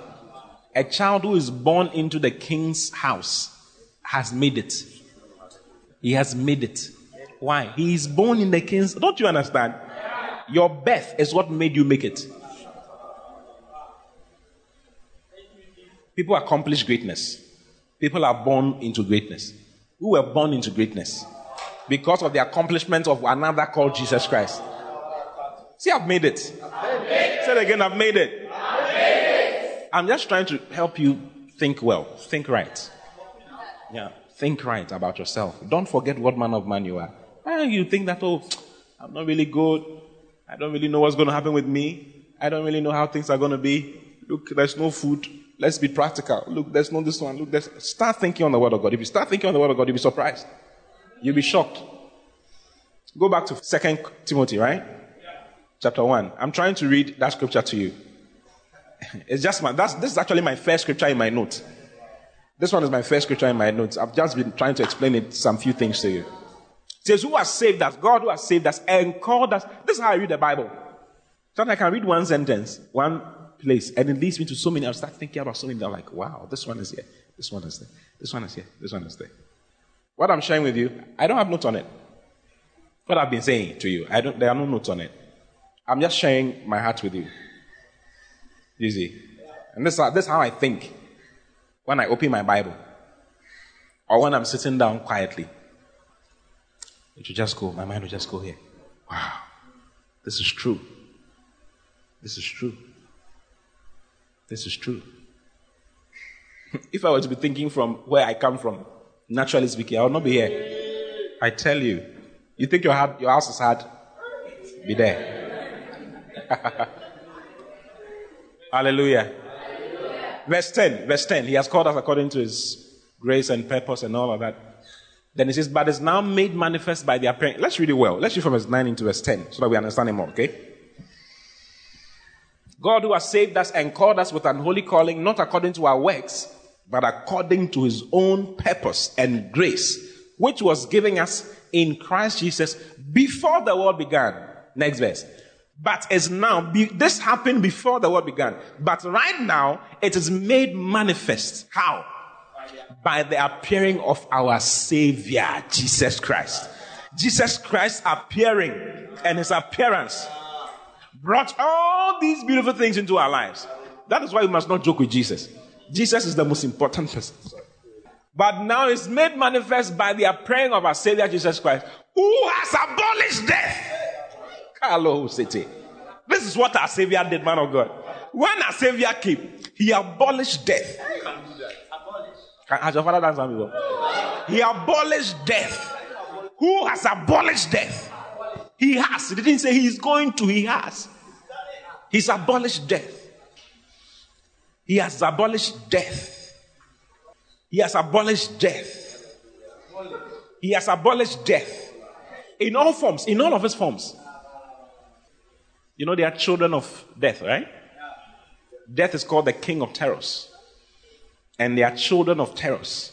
A child who is born into the king's house has made it. He has made it. Why? He is born in the king's... Don't you understand? Your birth is what made you make it. People accomplish greatness. People are born into greatness. Who were born into greatness? Because of the accomplishment of another called Jesus Christ. See, I've made it. I've made it. Say it again, I've made it. I've made it. I'm just trying to help you think well. Think right. Yeah, think right about yourself. Don't forget what man of man you are. And you think that, oh, I'm not really good. I don't really know what's going to happen with me. I don't really know how things are going to be. Look, there's no food. Let's be practical. Look, there's not this one. Look, there's... Start thinking on the word of God. If you start thinking on the word of God, you'll be surprised. You'll be shocked. Go back to Second Timothy, right? Yeah. Chapter one. I'm trying to read that scripture to you. It's just my... That's, this is actually my first scripture in my notes. This one is my first scripture in my notes. I've just been trying to explain it, some few things to you. It says, who has saved us? God who has saved us and called us. This is how I read the Bible. Sometimes I can read one sentence, one place, and it leads me to so many. I start thinking about so many. I'm like, wow, this one is here. This one is there. This one is here. This one is there. What I'm sharing with you, I don't have notes on it. What I've been saying to you, I don't. There are no notes on it. I'm just sharing my heart with you. You see? And this, this is how I think when I open my Bible or when I'm sitting down quietly. It will just go, my mind will just go here. Wow, this is true. This is true. This is true. If I were to be thinking from where I come from, naturally speaking, I would not be here. I tell you. You think your, heart, your house is hard? Be there. Hallelujah. Hallelujah. Verse ten. Verse ten. He has called us according to his grace and purpose and all of that. Then he says, but it's now made manifest by the appearing. Let's read it well. Let's read from verse nine into verse ten so that we understand it more, okay? God who has saved us and called us with an holy calling, not according to our works, but according to his own purpose and grace, which was given us in Christ Jesus before the world began. Next verse. But is now, be, this happened before the world began, but right now it is made manifest. How? By the appearing of our Savior, Jesus Christ. Jesus Christ appearing, and his appearance brought all these beautiful things into our lives. That is why we must not joke with Jesus. Jesus is the most important person. But now it's made manifest by the appearing of our Savior, Jesus Christ, who has abolished death. Carlo City. This is what our Savior did, man of God. When our Savior came, he abolished death. Has your father done something before? He abolished death. Who has abolished death? He has. He didn't say he's going to. He has. He's abolished death. He has abolished death. He has abolished death. He has abolished death. In all forms. In all of his forms. You know, they are children of death, right? Death is called the king of terrors. And they are children of terrors.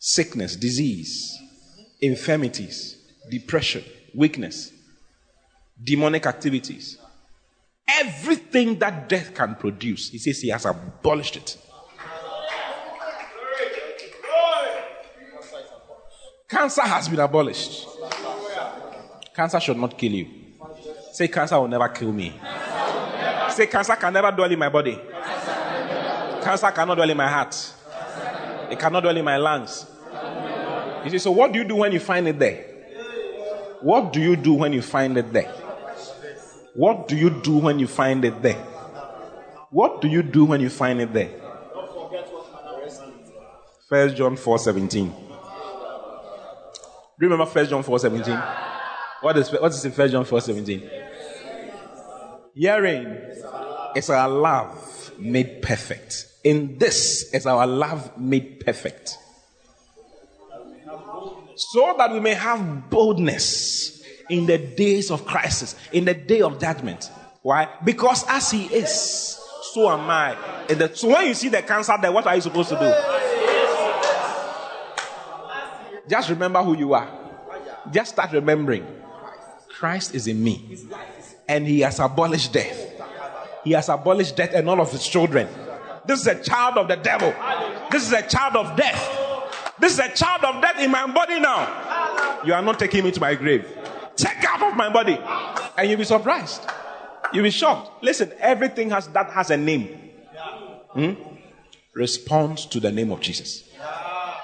Sickness, disease, infirmities, depression, weakness, demonic activities, everything that death can produce, he says he has abolished it. Cancer has been abolished. Cancer should not kill you. Say, cancer will never kill me. Say, cancer can never dwell in my body. Cancer cannot dwell in my heart. It cannot dwell in my lungs. You see, so what do you do when you find it there? What do you do when you find it there? What do you do when you find it there? What do you do when you find it there? First John four seventeen. Do you remember First John four seventeen? What is, what is in First John four seventeen? Herein is our love made perfect. In this is our love made perfect. So that we may have boldness in the days of crisis, in the day of judgment. Why? Because as he is, so am I. And the, so when you see the cancer there, what are you supposed to do? Just remember who you are. Just start remembering. Christ is in me. And he has abolished death. He has abolished death and all of his children. This is a child of the devil. This is a child of death. This is a child of death in my body now. You are not taking me to my grave. Check out of my body. And you'll be surprised. You'll be shocked. Listen, everything has that has a name. Hmm? Respond to the name of Jesus.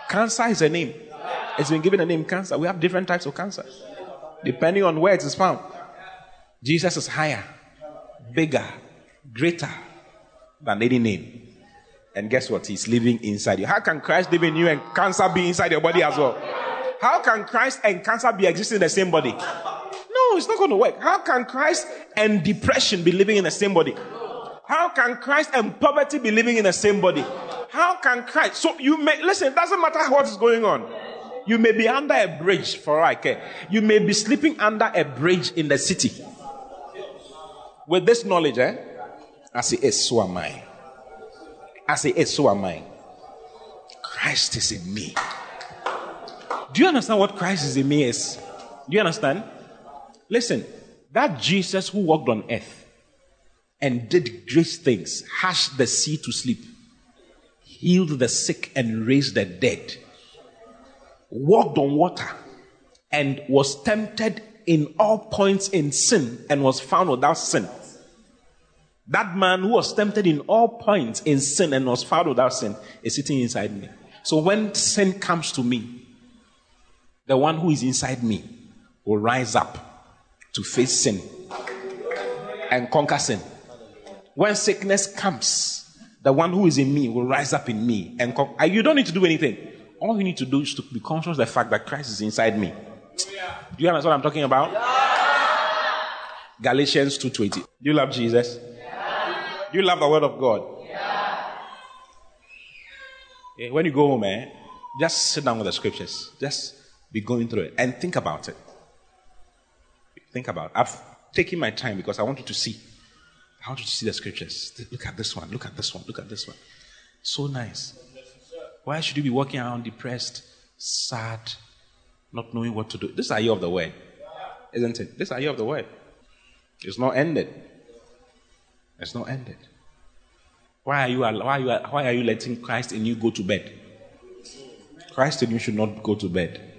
Cancer is a name. It's been given a name, cancer. We have different types of cancer, depending on where it is found. Jesus is higher, bigger, greater than any name. And guess what? He's living inside you. How can Christ live in you and cancer be inside your body as well? How can Christ and cancer be existing in the same body? No, it's not going to work. How can Christ and depression be living in the same body? How can Christ and poverty be living in the same body? How can Christ? So you may, listen, it doesn't matter what is going on. You may be under a bridge, for all I care. You may be sleeping under a bridge in the city. With this knowledge, eh? As it is, so am I. As it is, so am I. Christ is in me. Do you understand what Christ is in me is? Do you understand? Listen, that Jesus who walked on earth and did great things, hushed the sea to sleep, healed the sick and raised the dead, walked on water and was tempted in all points in sin and was found without sin. That man who was tempted in all points in sin and was found without sin is sitting inside me. So when sin comes to me, the one who is inside me will rise up to face sin and conquer sin. When sickness comes, the one who is in me will rise up in me and conquer. You don't need to do anything. All you need to do is to be conscious of the fact that Christ is inside me. Yeah. Do you understand what I'm talking about? Yeah. Galatians two twenty. Do you love Jesus? Yeah. Do you love the word of God? Yeah. Yeah, when you go home, eh, just sit down with the scriptures. Just be going through it and think about it. Think about it. I've taken my time because I want you to see. I want you to see the scriptures. Look at this one. Look at this one. Look at this one. So nice. Why should you be walking around depressed, sad, not knowing what to do? This is a year of the word, isn't it? This is a year of the word. It's not ended. It's not ended. Why are you, why are you, why are you letting Christ in you go to bed? Christ in you should not go to bed.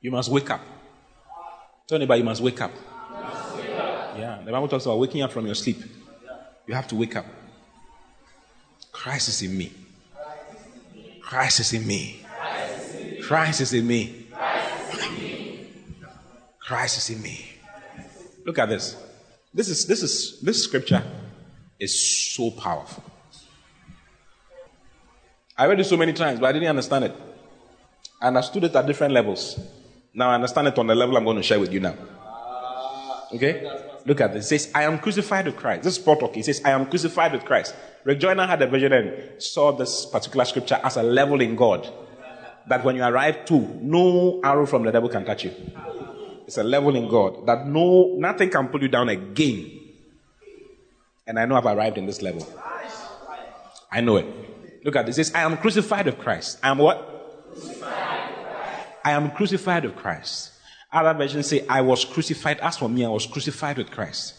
You must wake up. Tell anybody you must wake up. You must wake up. Yeah, the Bible talks about waking up from your sleep. You have to wake up. Christ is in me. Christ is in me. Christ is in me. Christ is in me. Look at this. This is this is this scripture is so powerful. I read it so many times, but I didn't understand it. I understood it at different levels. Now I understand it on the level I'm going to share with you now. Okay? Look at this. It says, I am crucified with Christ. This is Paul talking. It says, I am crucified with Christ. Rick Joyner had a vision and saw this particular scripture as a level in God. That when you arrive to, no arrow from the devil can touch you. It's a level in God. That no, nothing can pull you down again. And I know I've arrived in this level. I know it. Look at this. It says, I am crucified with Christ. I am what? Crucified with Christ. I am crucified with Christ. Other versions say, I was crucified. As for me, I was crucified with Christ.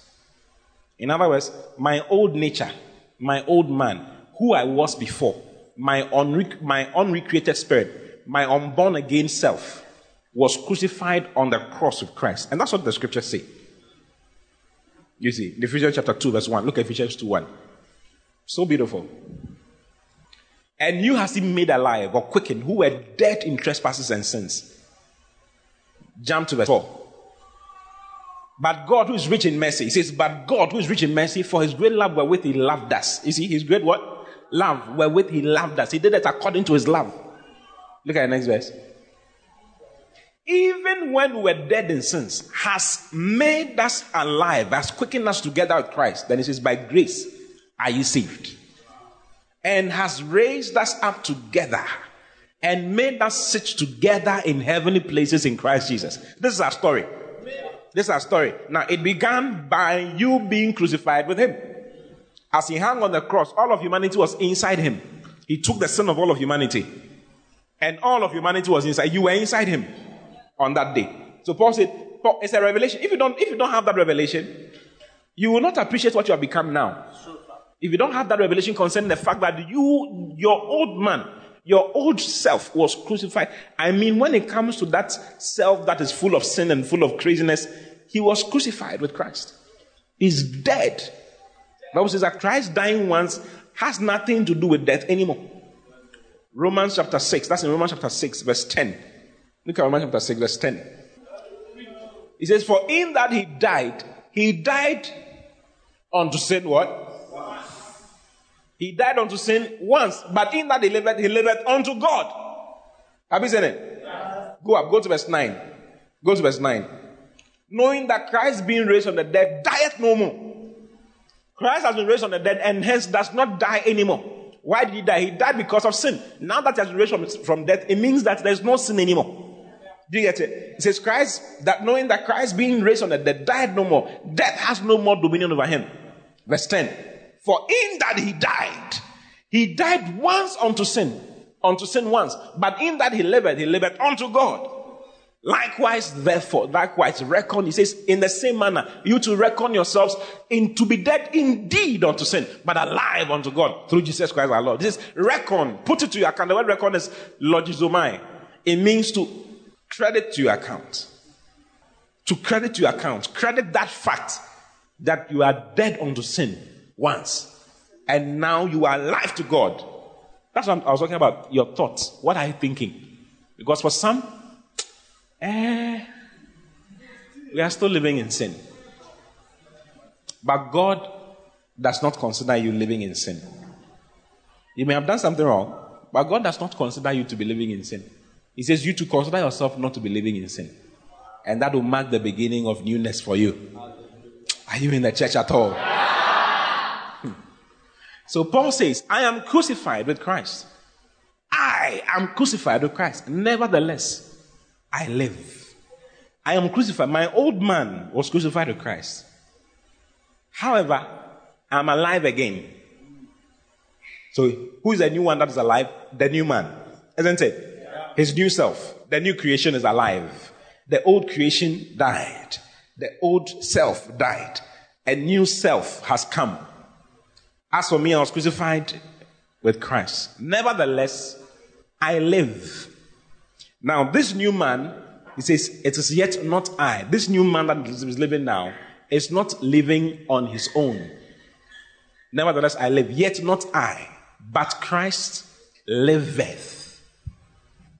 In other words, my old nature, my old man, who I was before, my, unrec- my unrecreated spirit, my unborn again self, was crucified on the cross of Christ. And that's what the scriptures say. You see, in Ephesians chapter two, verse one. Look at Ephesians two one. So beautiful. And you has been made alive or quickened, who were dead in trespasses and sins. Jump to verse four. But God who is rich in mercy, he says, but God who is rich in mercy, for his great love wherewith he loved us. You see, his great what? Love wherewith he loved us. He did it according to his love. Look at the next verse. Even when we were dead in sins, has made us alive, has quickened us together with Christ. Then he says, by grace are you saved. And has raised us up together. And made us sit together in heavenly places in Christ Jesus. This is our story. This is our story. Now, it began by you being crucified with him. As he hung on the cross, all of humanity was inside him. He took the sin of all of humanity. And all of humanity was inside. You were inside him on that day. So Paul said, Paul, it's a revelation. If you don't, if you don't have that revelation, you will not appreciate what you have become now. If you don't have that revelation concerning the fact that you, your old man, your old self was crucified. I mean, when it comes to that self that is full of sin and full of craziness, he was crucified with Christ. He's dead. The Bible says that Christ dying once has nothing to do with death anymore. Romans chapter six. That's in Romans chapter six, verse ten. Look at Romans chapter six, verse ten. It says, for in that he died, he died unto sin what? He died unto sin once, but in that he lived, he lived unto God. Have you seen it? Yeah. Go up, go to verse nine. Go to verse nine. Knowing that Christ being raised from the dead dieth no more. Christ has been raised from the dead and hence does not die anymore. Why did he die? He died because of sin. Now that he has been raised from death, it means that there's no sin anymore. Do you get it? It says Christ, that knowing that Christ being raised from the dead died no more. Death has no more dominion over him. Verse ten. For in that he died, he died once unto sin, unto sin once. But in that he liveth, he liveth unto God. Likewise, therefore, likewise, reckon, he says, in the same manner, you to reckon yourselves in to be dead indeed unto sin, but alive unto God through Jesus Christ our Lord. This is reckon, put it to your account. The word reckon is logizomai. It means to credit to your account. To credit to your account. Credit that fact that you are dead unto sin once, and now you are alive to God. That's what I was talking about, your thoughts. What are you thinking? Because for some, Eh, we are still living in sin. But God does not consider you living in sin. You may have done something wrong, but God does not consider you to be living in sin. He says you to consider yourself not to be living in sin. And that will mark the beginning of newness for you. Are you in the church at all? So Paul says, I am crucified with Christ. I am crucified with Christ. Nevertheless, I live. I am crucified. My old man was crucified with Christ. However, I'm alive again. So who is the new one that is alive? The new man. Isn't it? Yeah. His new self. The new creation is alive. The old creation died. The old self died. A new self has come. As for me, I was crucified with Christ. Nevertheless, I live. Now, this new man, he says, it is yet not I. This new man that is living now is not living on his own. Nevertheless, I live. Yet not I, but Christ liveth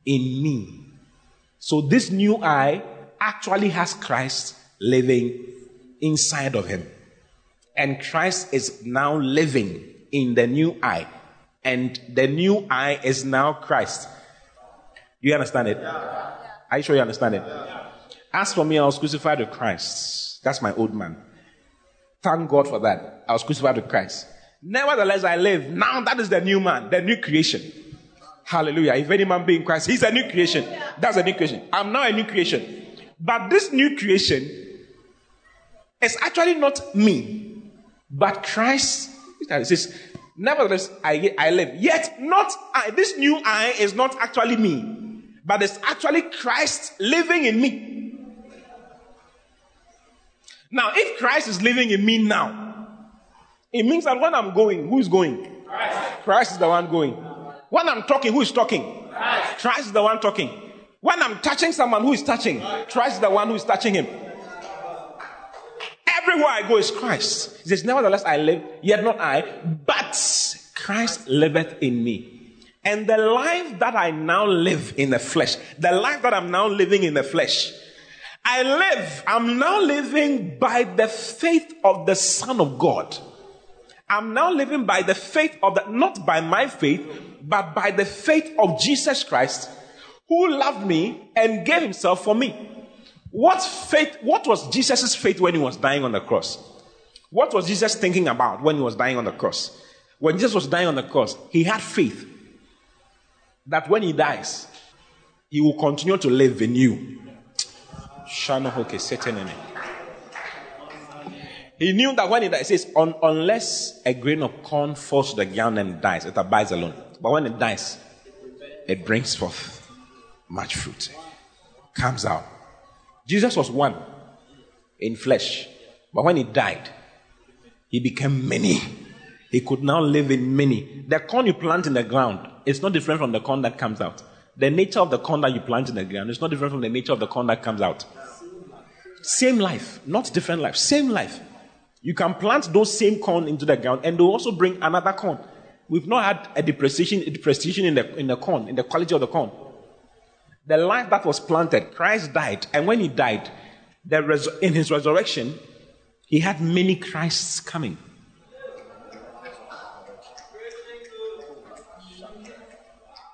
in me. So this new I actually has Christ living inside of him. And Christ is now living in the new I. And the new I is now Christ. You understand it? Yeah. Are you sure you understand it? Yeah. As for me, I was crucified with Christ. That's my old man. Thank God for that. I was crucified with Christ. Nevertheless, I live. Now that is the new man, the new creation. Hallelujah. If any man be in Christ, he's a new creation. That's a new creation. I'm now a new creation. But this new creation is actually not me, but Christ. It says, nevertheless, I, I live. Yet not I. This new I is not actually me. But it's actually Christ living in me. Now, if Christ is living in me now, it means that when I'm going, who is going? Christ. Christ is the one going. When I'm talking, who is talking? Christ. Christ is the one talking. When I'm touching someone, who is touching? Christ is the one who is touching him. Everywhere I go is Christ. He says, nevertheless, I live, yet not I, but Christ liveth in me. And the life that I now live in the flesh, the life that I'm now living in the flesh, I live, I'm now living by the faith of the Son of God. I'm now living by the faith of the, not by my faith, but by the faith of Jesus Christ, who loved me and gave himself for me. What faith, what was Jesus' faith when he was dying on the cross? What was Jesus thinking about when he was dying on the cross? When Jesus was dying on the cross, he had faith that when he dies, he will continue to live in you. He knew that when he dies, it says, Un- unless a grain of corn falls to the ground and dies, it abides alone. But when it dies, it brings forth much fruit. Comes out. Jesus was one in flesh. But when he died, he became many. He could now live in many. The corn you plant in the ground, it's not different from the corn that comes out. The nature of the corn that you plant in the ground is not different from the nature of the corn that comes out. Same life, not different life. Same life. You can plant those same corn into the ground and they'll also bring another corn. We've not had a depreciation, a depreciation in the, in the corn, in the quality of the corn. The life that was planted, Christ died. And when he died, the res- in his resurrection, he had many Christs coming.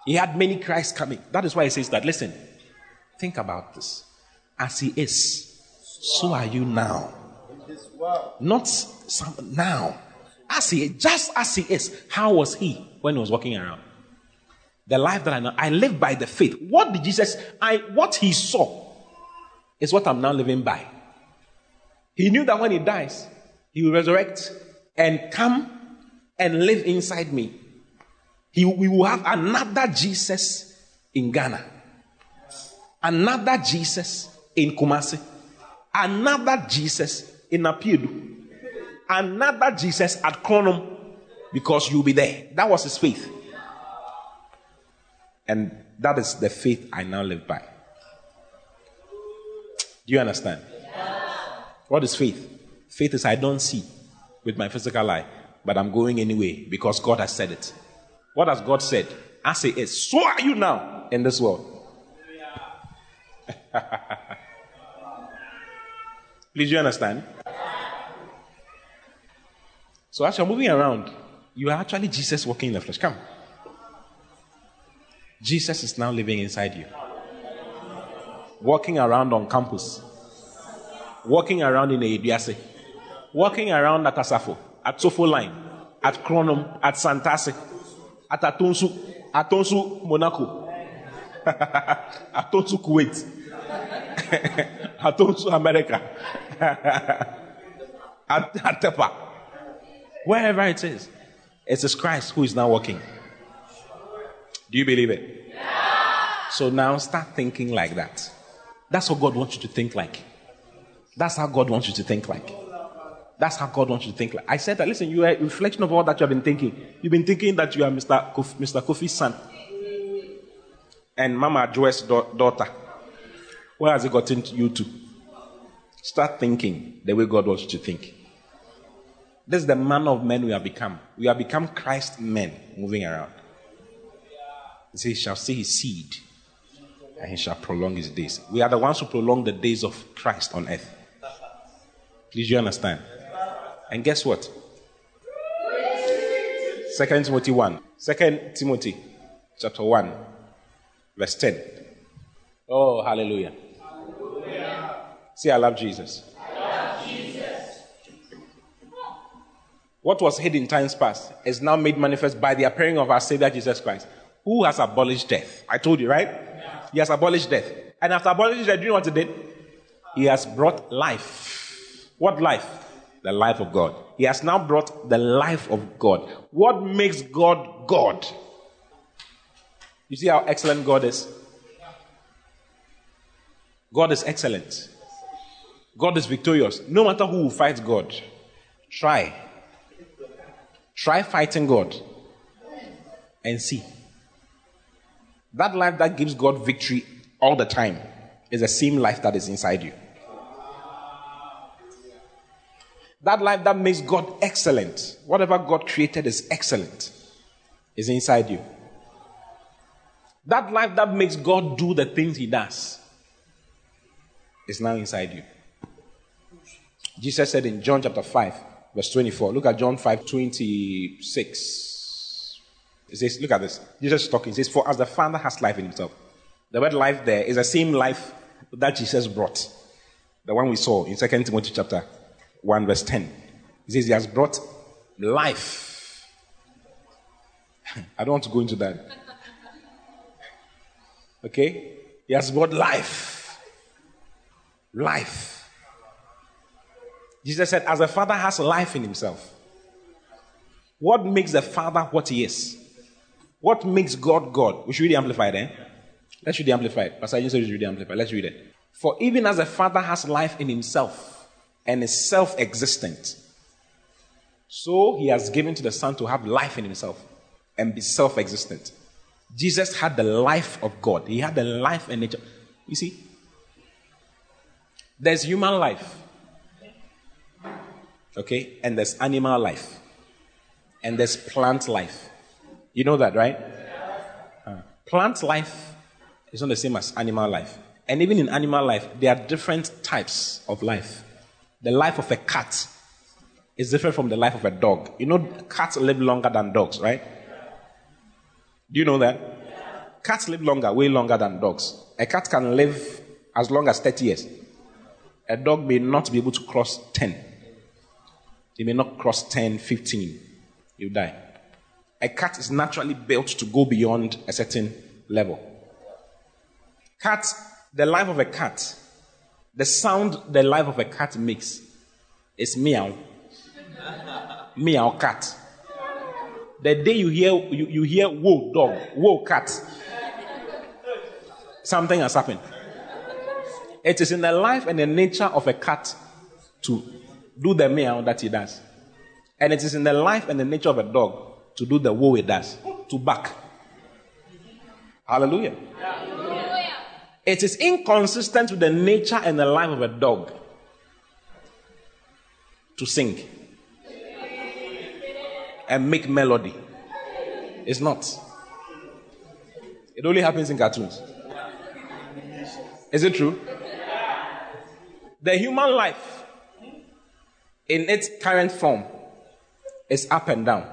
He had many Christs coming. That is why he says that. Listen, think about this. As he is, so are you now. Not some, now. as he is, just as he is. How was he when he was walking around? The life that I know, I live by the faith. What did Jesus, I, what he saw is what I'm now living by. He knew that when he dies, he will resurrect and come and live inside me. He, we will have another Jesus in Ghana. Another Jesus in Kumasi. Another Jesus in Apiedu. Another Jesus at Cronum, because you'll be there. That was his faith. And that is the faith I now live by. Do you understand? Yeah. What is faith? Faith is I don't see with my physical eye, but I'm going anyway because God has said it. What has God said? As it is, so are you now in this world. Please, you understand? So as you're moving around, you are actually Jesus walking in the flesh. Come. Jesus is now living inside you. Walking around on campus. Walking around in Ediase. Walking around at Asafo, at Sofo Line, at Cronum, at Santase, at Atonsu, Atonsu Monaco, Atonsu Kuwait, Atonsu America, at Atepa. Wherever it is, it is Christ who is now walking. Do you believe it? Yeah. So now start thinking like that. That's what God wants you to think like. That's how God wants you to think like. That's how God wants you to think like. I said that, listen, you are a reflection of all that you have been thinking. You've been thinking that you are Mister Kof, Mister Kofi's son and Mama Joyce's daughter. Where has it gotten you to? Start thinking the way God wants you to think. This is the man of men we have become. We have become Christ men moving around. He shall see his seed and he shall prolong his days. We are the ones who prolong the days of Christ on earth. Please, you understand? And guess what? Second Timothy one. Second Timothy chapter one verse ten. Oh, hallelujah. Hallelujah. See, I love Jesus. I love Jesus. What was hid in times past is now made manifest by the appearing of our Savior Jesus Christ, who has abolished death. I told you, right? Yeah. He has abolished death. And after abolishing death, do you know what he did? He has brought life. What life? The life of God. He has now brought the life of God. What makes God God? You see how excellent God is? God is excellent. God is victorious. No matter who will fight God, try. Try fighting God and see. That life that gives God victory all the time is the same life that is inside you. That life that makes God excellent, whatever God created is excellent, is inside you. That life that makes God do the things he does is now inside you. Jesus said in John chapter five, verse twenty-four, look at John five, twenty-six. He says, look at this. Jesus is talking. He says, for as the Father has life in himself. The word life there is the same life that Jesus brought. The one we saw in Second Timothy chapter one, verse ten. He says, he has brought life. I don't want to go into that. Okay? He has brought life. Life. Jesus said, as the Father has life in himself. What makes the Father what he is? What makes God God? We should read the Amplified, eh? Let's read the Amplified. Pastor Oti says read the Amplified. Let's read it. For even as the Father has life in himself and is self-existent, so he has given to the Son to have life in himself and be self-existent. Jesus had the life of God. He had the life and nature. You see? There's human life. Okay? And there's animal life. And there's plant life. You know that, right? Uh, plant life is not the same as animal life. And even in animal life, there are different types of life. The life of a cat is different from the life of a dog. You know, cats live longer than dogs, right? Do you know that? Cats live longer, way longer than dogs. A cat can live as long as thirty years. A dog may not be able to cross ten. He may not cross ten, fifteen. you die. A cat is naturally built to go beyond a certain level. Cat, the life of a cat, the sound the life of a cat makes is meow. Meow cat. The day you hear, you, you hear, whoa dog, whoa cat, something has happened. It is in the life and the nature of a cat to do the meow that he does. And it is in the life and the nature of a dog to do the whoa he does, to bark. Hallelujah. Hallelujah. It is inconsistent with the nature and the life of a dog to sing and make melody. It's not. It only happens in cartoons. Is it true? The human life in its current form is up and down.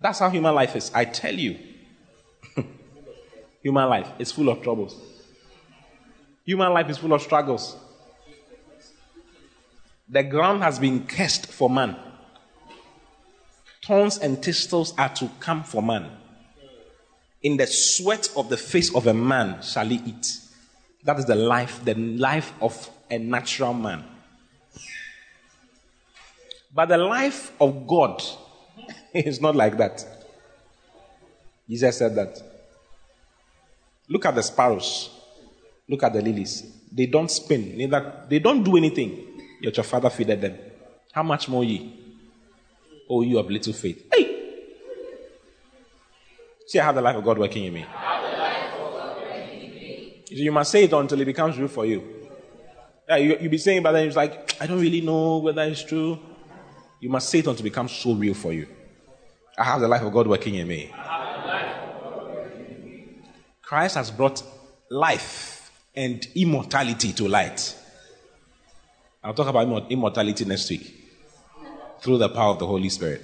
That's how human life is. I tell you. Human life is full of troubles. Human life is full of struggles. The ground has been cursed for man. Thorns and thistles are to come for man. In the sweat of the face of a man shall he eat. That is the life, the life of a natural man. But the life of God is not like that. Jesus said that. Look at the sparrows. Look at the lilies. They don't spin, neither, they don't do anything. Yet your Father feedeth them. How much more ye, oh, you have little faith. Hey! See, I have the life of God working in me. You must say it until it becomes real for you. Yeah, you you be saying, but then it's like, I don't really know whether it's true. You must say it until it becomes so real for you. I have the life of God working in me. Christ has brought life and immortality to light. I'll talk about immortality next week, through the power of the Holy Spirit.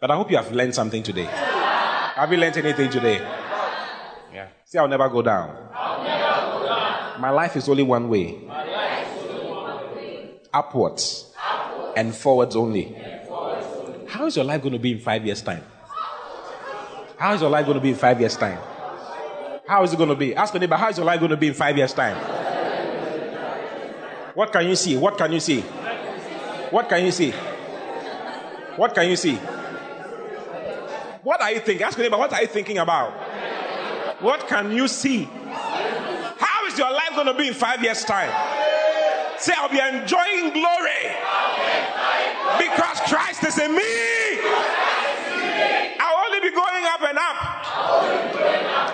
But I hope you have learned something today. Have you learned anything today? Yeah. See, I'll never go down. I'll never go down. My life is only one way. My life is only one way. Upwards. Upwards. And forwards only. And forwards only. How is your life going to be in five years' time? How is your life going to be in five years' time? How is it going to be? Ask your neighbor, how is your life going to be in five years' time? What can you see? What can you see? What can you see? What can you see? What are you thinking? Ask your neighbor, what are you thinking about? What can you see? How is your life going to be in five years' time? Say, I'll be enjoying glory because Christ is in me. I'll only be going up and up,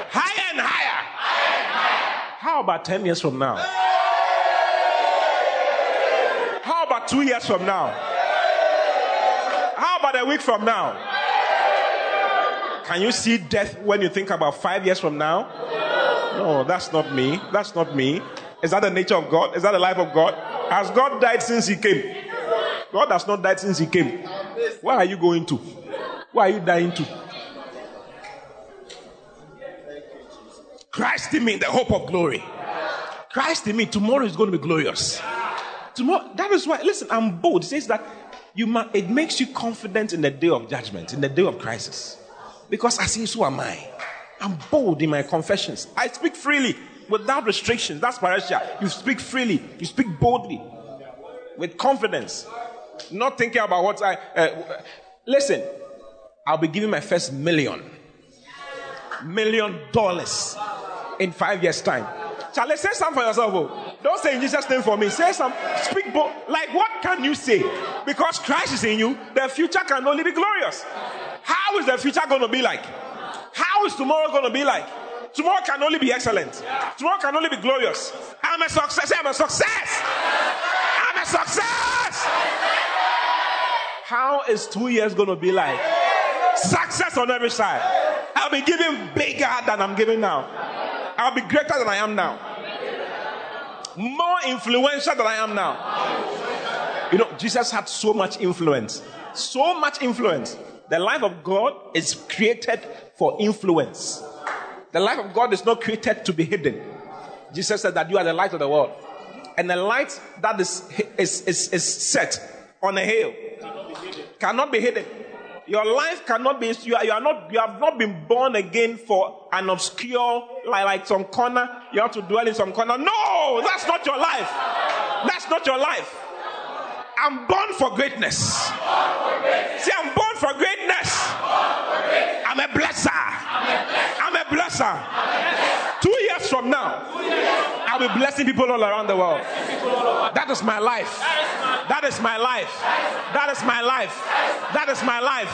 higher and higher. How about ten years from now? How about two years from now? How about a week from now? Can you see death when you think about five years from now? No, that's not me. That's not me. Is that the nature of God? Is that the life of God? Has God died since he came? God has not died since he came. Where are you going to? Where are you dying to? Christ in me, the hope of glory. Christ in me, tomorrow is going to be glorious. Tomorrow, that is why, listen, I'm bold. It says that You ma- it makes you confident in the day of judgment, in the day of crisis. Because I see, so am I. I'm bold in my confessions. I speak freely, without restrictions. That's parousia. You speak freely. You speak boldly, with confidence. Not thinking about what I... Uh, listen, I'll be giving my first million. Million dollars in five years' time. Charlie, say something for yourself. Oh. Don't say in Jesus' name for me. Say something. Speak bold. Like, what can you say? Because Christ is in you, the future can only be glorious. How is the future going to be like? How is tomorrow going to be like? Tomorrow can only be excellent. Tomorrow can only be glorious. I'm a success. I'm a success. I'm a success. How is two years going to be like? Success on every side. I'll be giving bigger than I'm giving now. I'll be greater than I am now. More influential than I am now. You know, Jesus had so much influence. So much influence. The life of God is created for influence. The life of God is not created to be hidden. Jesus said that you are the light of the world. And the light that is, is, is, is set on a hill cannot be hidden. Cannot be hidden. Your life cannot be, you are, you are not, you have not been born again for an obscure, like, like some corner, you have to dwell in some corner. No, that's not your life. That's not your life. I'm born for greatness. I'm born for greatness. See, I'm born for greatness. I'm, born for greatness. I'm a blesser. I'm a blesser. I'm a blesser. Two years from now, I'll be blessing people all around the world. That is my life. That is my life. That is my life. That is my life.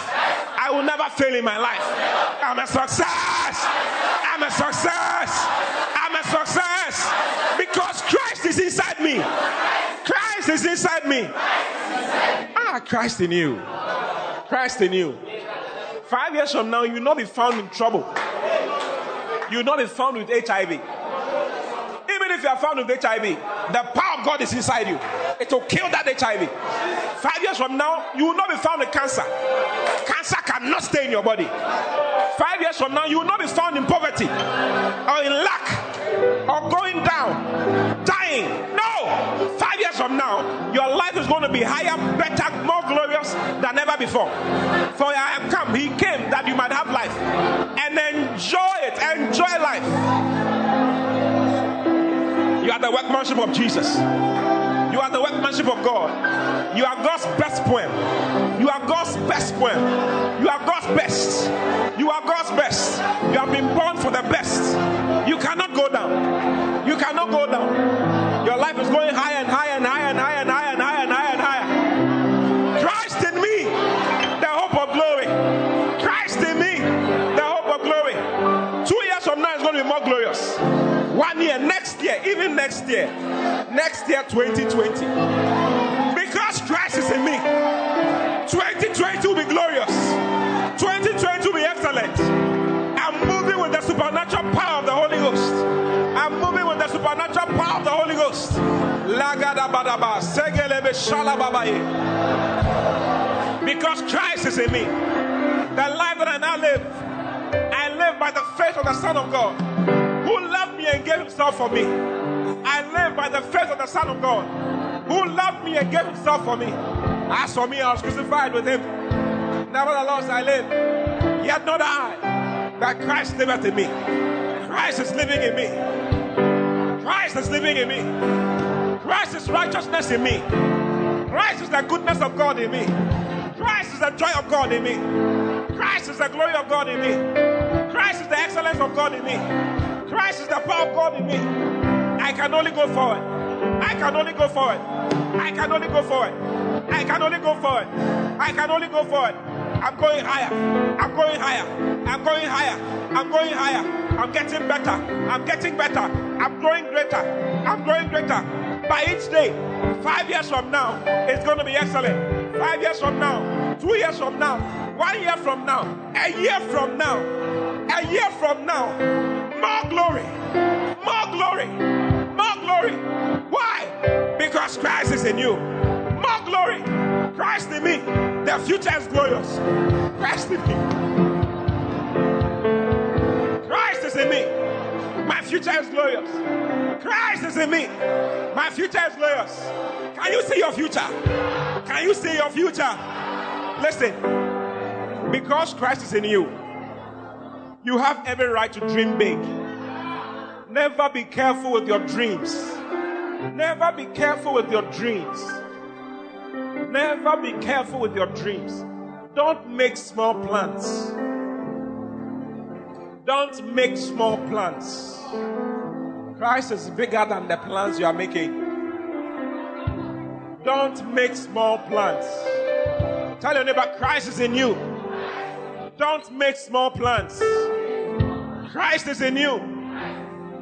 I will never fail in my life. I'm a success. I'm a success. I'm a success. Because Christ is inside me. Christ is inside me. Ah, Christ in you. Christ in you. Five years from now, you will not be found in trouble. You will not be found with H I V. Even if you are found with H I V, the power of God is inside you. It will kill that H I V. Five years from now, you will not be found with cancer. Cancer cannot stay in your body. Five years from now, you will not be found in poverty or in lack or going down, dying. No! Five years from now, your life is going to be higher, better, more glorious than ever before. For I have come, he came that you might have life and enjoy it. Enjoy life. You are the workmanship of Jesus. You are the workmanship of God. You are God's best poem. You are God's best poem. You are God's best. You are God's best. You have been born for the best. You cannot go down. You cannot go down. Your life is going higher and higher and higher and higher and higher and higher and higher and higher. Christ in me, the hope of glory. Christ in me, the hope of glory. Two years from now, it's going to be more glorious. One year, next year, even next year. Next year, twenty twenty. Because Christ is in me, twenty twenty will be glorious. twenty twenty will be excellent. I'm moving with the supernatural power of the Holy Ghost. I'm moving with the supernatural power of the Holy Ghost. Because Christ is in me. The life that I now live, I live by the faith of the Son of God, who loved me and gave himself for me. I live by the faith of the Son of God, who loved me and gave himself for me. As for me, I was crucified with him. Nevertheless, I live. Yet not I, but Christ liveth in me. Christ is living in me. Christ is living in me. Christ is righteousness in me. Christ is the goodness of God in me. Christ is the joy of God in me. Christ is the glory of God in me. Christ is the excellence of God in me. Christ is the power of God in me. I can only go forward. I can only go forward. I can only go forward. I can only go forward. I can only go forward. I'm going higher. I'm going higher. I'm going higher. I'm going higher. I'm getting better. I'm getting better. I'm growing greater. I'm growing greater. By each day, five years from now, it's going to be excellent. Five years from now, two years from now, one year from now, a year from now, a year from now, more glory, more glory. More glory. Why? Because Christ is in you. More glory. Christ in me. The future is glorious. Christ in me. Christ is in me. My future is glorious. Christ is in me. My future is glorious. Can you see your future? Can you see your future? Listen. Because Christ is in you, you have every right to dream big. Never be careful with your dreams. Never be careful with your dreams. Never be careful with your dreams. Don't make small plans. Don't make small plans. Christ is bigger than the plans you are making. Don't make small plans. Tell your neighbor, Christ is in you. Don't make small plans. Christ is in you.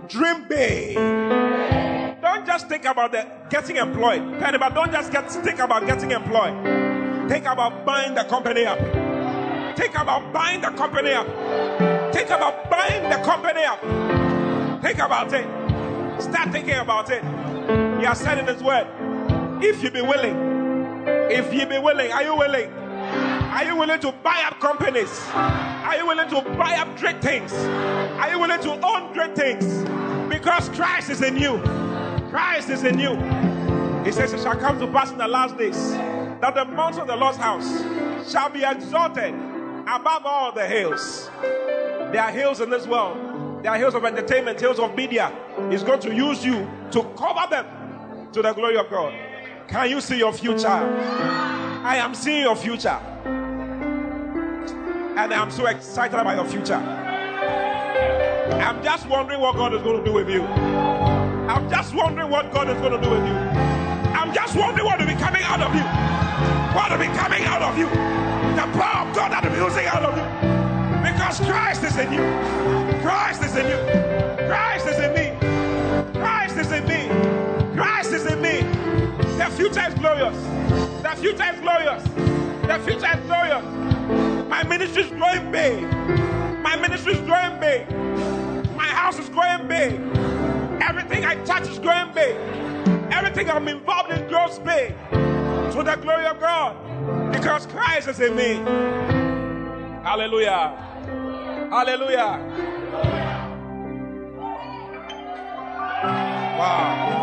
Dream big. Don't just think about the getting employed. But don't just get, think about getting employed. Think about buying the company up. Think about buying the company up. Think about buying the company up. Think about it. Start thinking about it. He has said in his word, if you be willing, if you be willing, are you willing? Are you willing to buy up companies? Are you willing to buy up great things? Are you willing to own great things? Because Christ is in you. Christ is in you. He says, it shall come to pass in the last days that the mountain of the Lord's house shall be exalted above all the hills. There are hills in this world. There are hills of entertainment, hills of media. He's going to use you to cover them to the glory of God. Can you see your future? I am seeing your future. And I'm so excited about your future. I'm just wondering what God is going to do with you. I'm just wondering what God is going to do with you. I'm just wondering what will be coming out of you. What will be coming out of you. The power of God that will be using out of you. Because Christ is in you. Christ is in you. Christ is in me. Christ is in me. Christ is in me. The future is glorious. The future is glorious. The future is glorious. My ministry is growing big. My ministry is growing big. My house is growing big. Everything I touch is growing big. Everything I'm involved in grows big. To the glory of God. Because Christ is in me. Hallelujah. Hallelujah. Wow.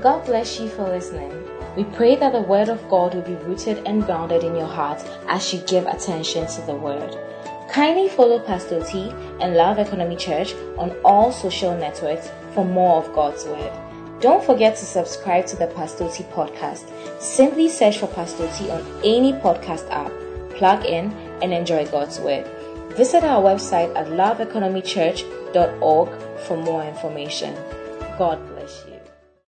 God bless you for listening. We pray that the Word of God will be rooted and grounded in your heart as you give attention to the Word. Kindly follow Pastor T and Love Economy Church on all social networks for more of God's Word. Don't forget to subscribe to the Pastor T podcast. Simply search for Pastor T on any podcast app. Plug in and enjoy God's Word. Visit our website at love economy church dot org for more information. God bless.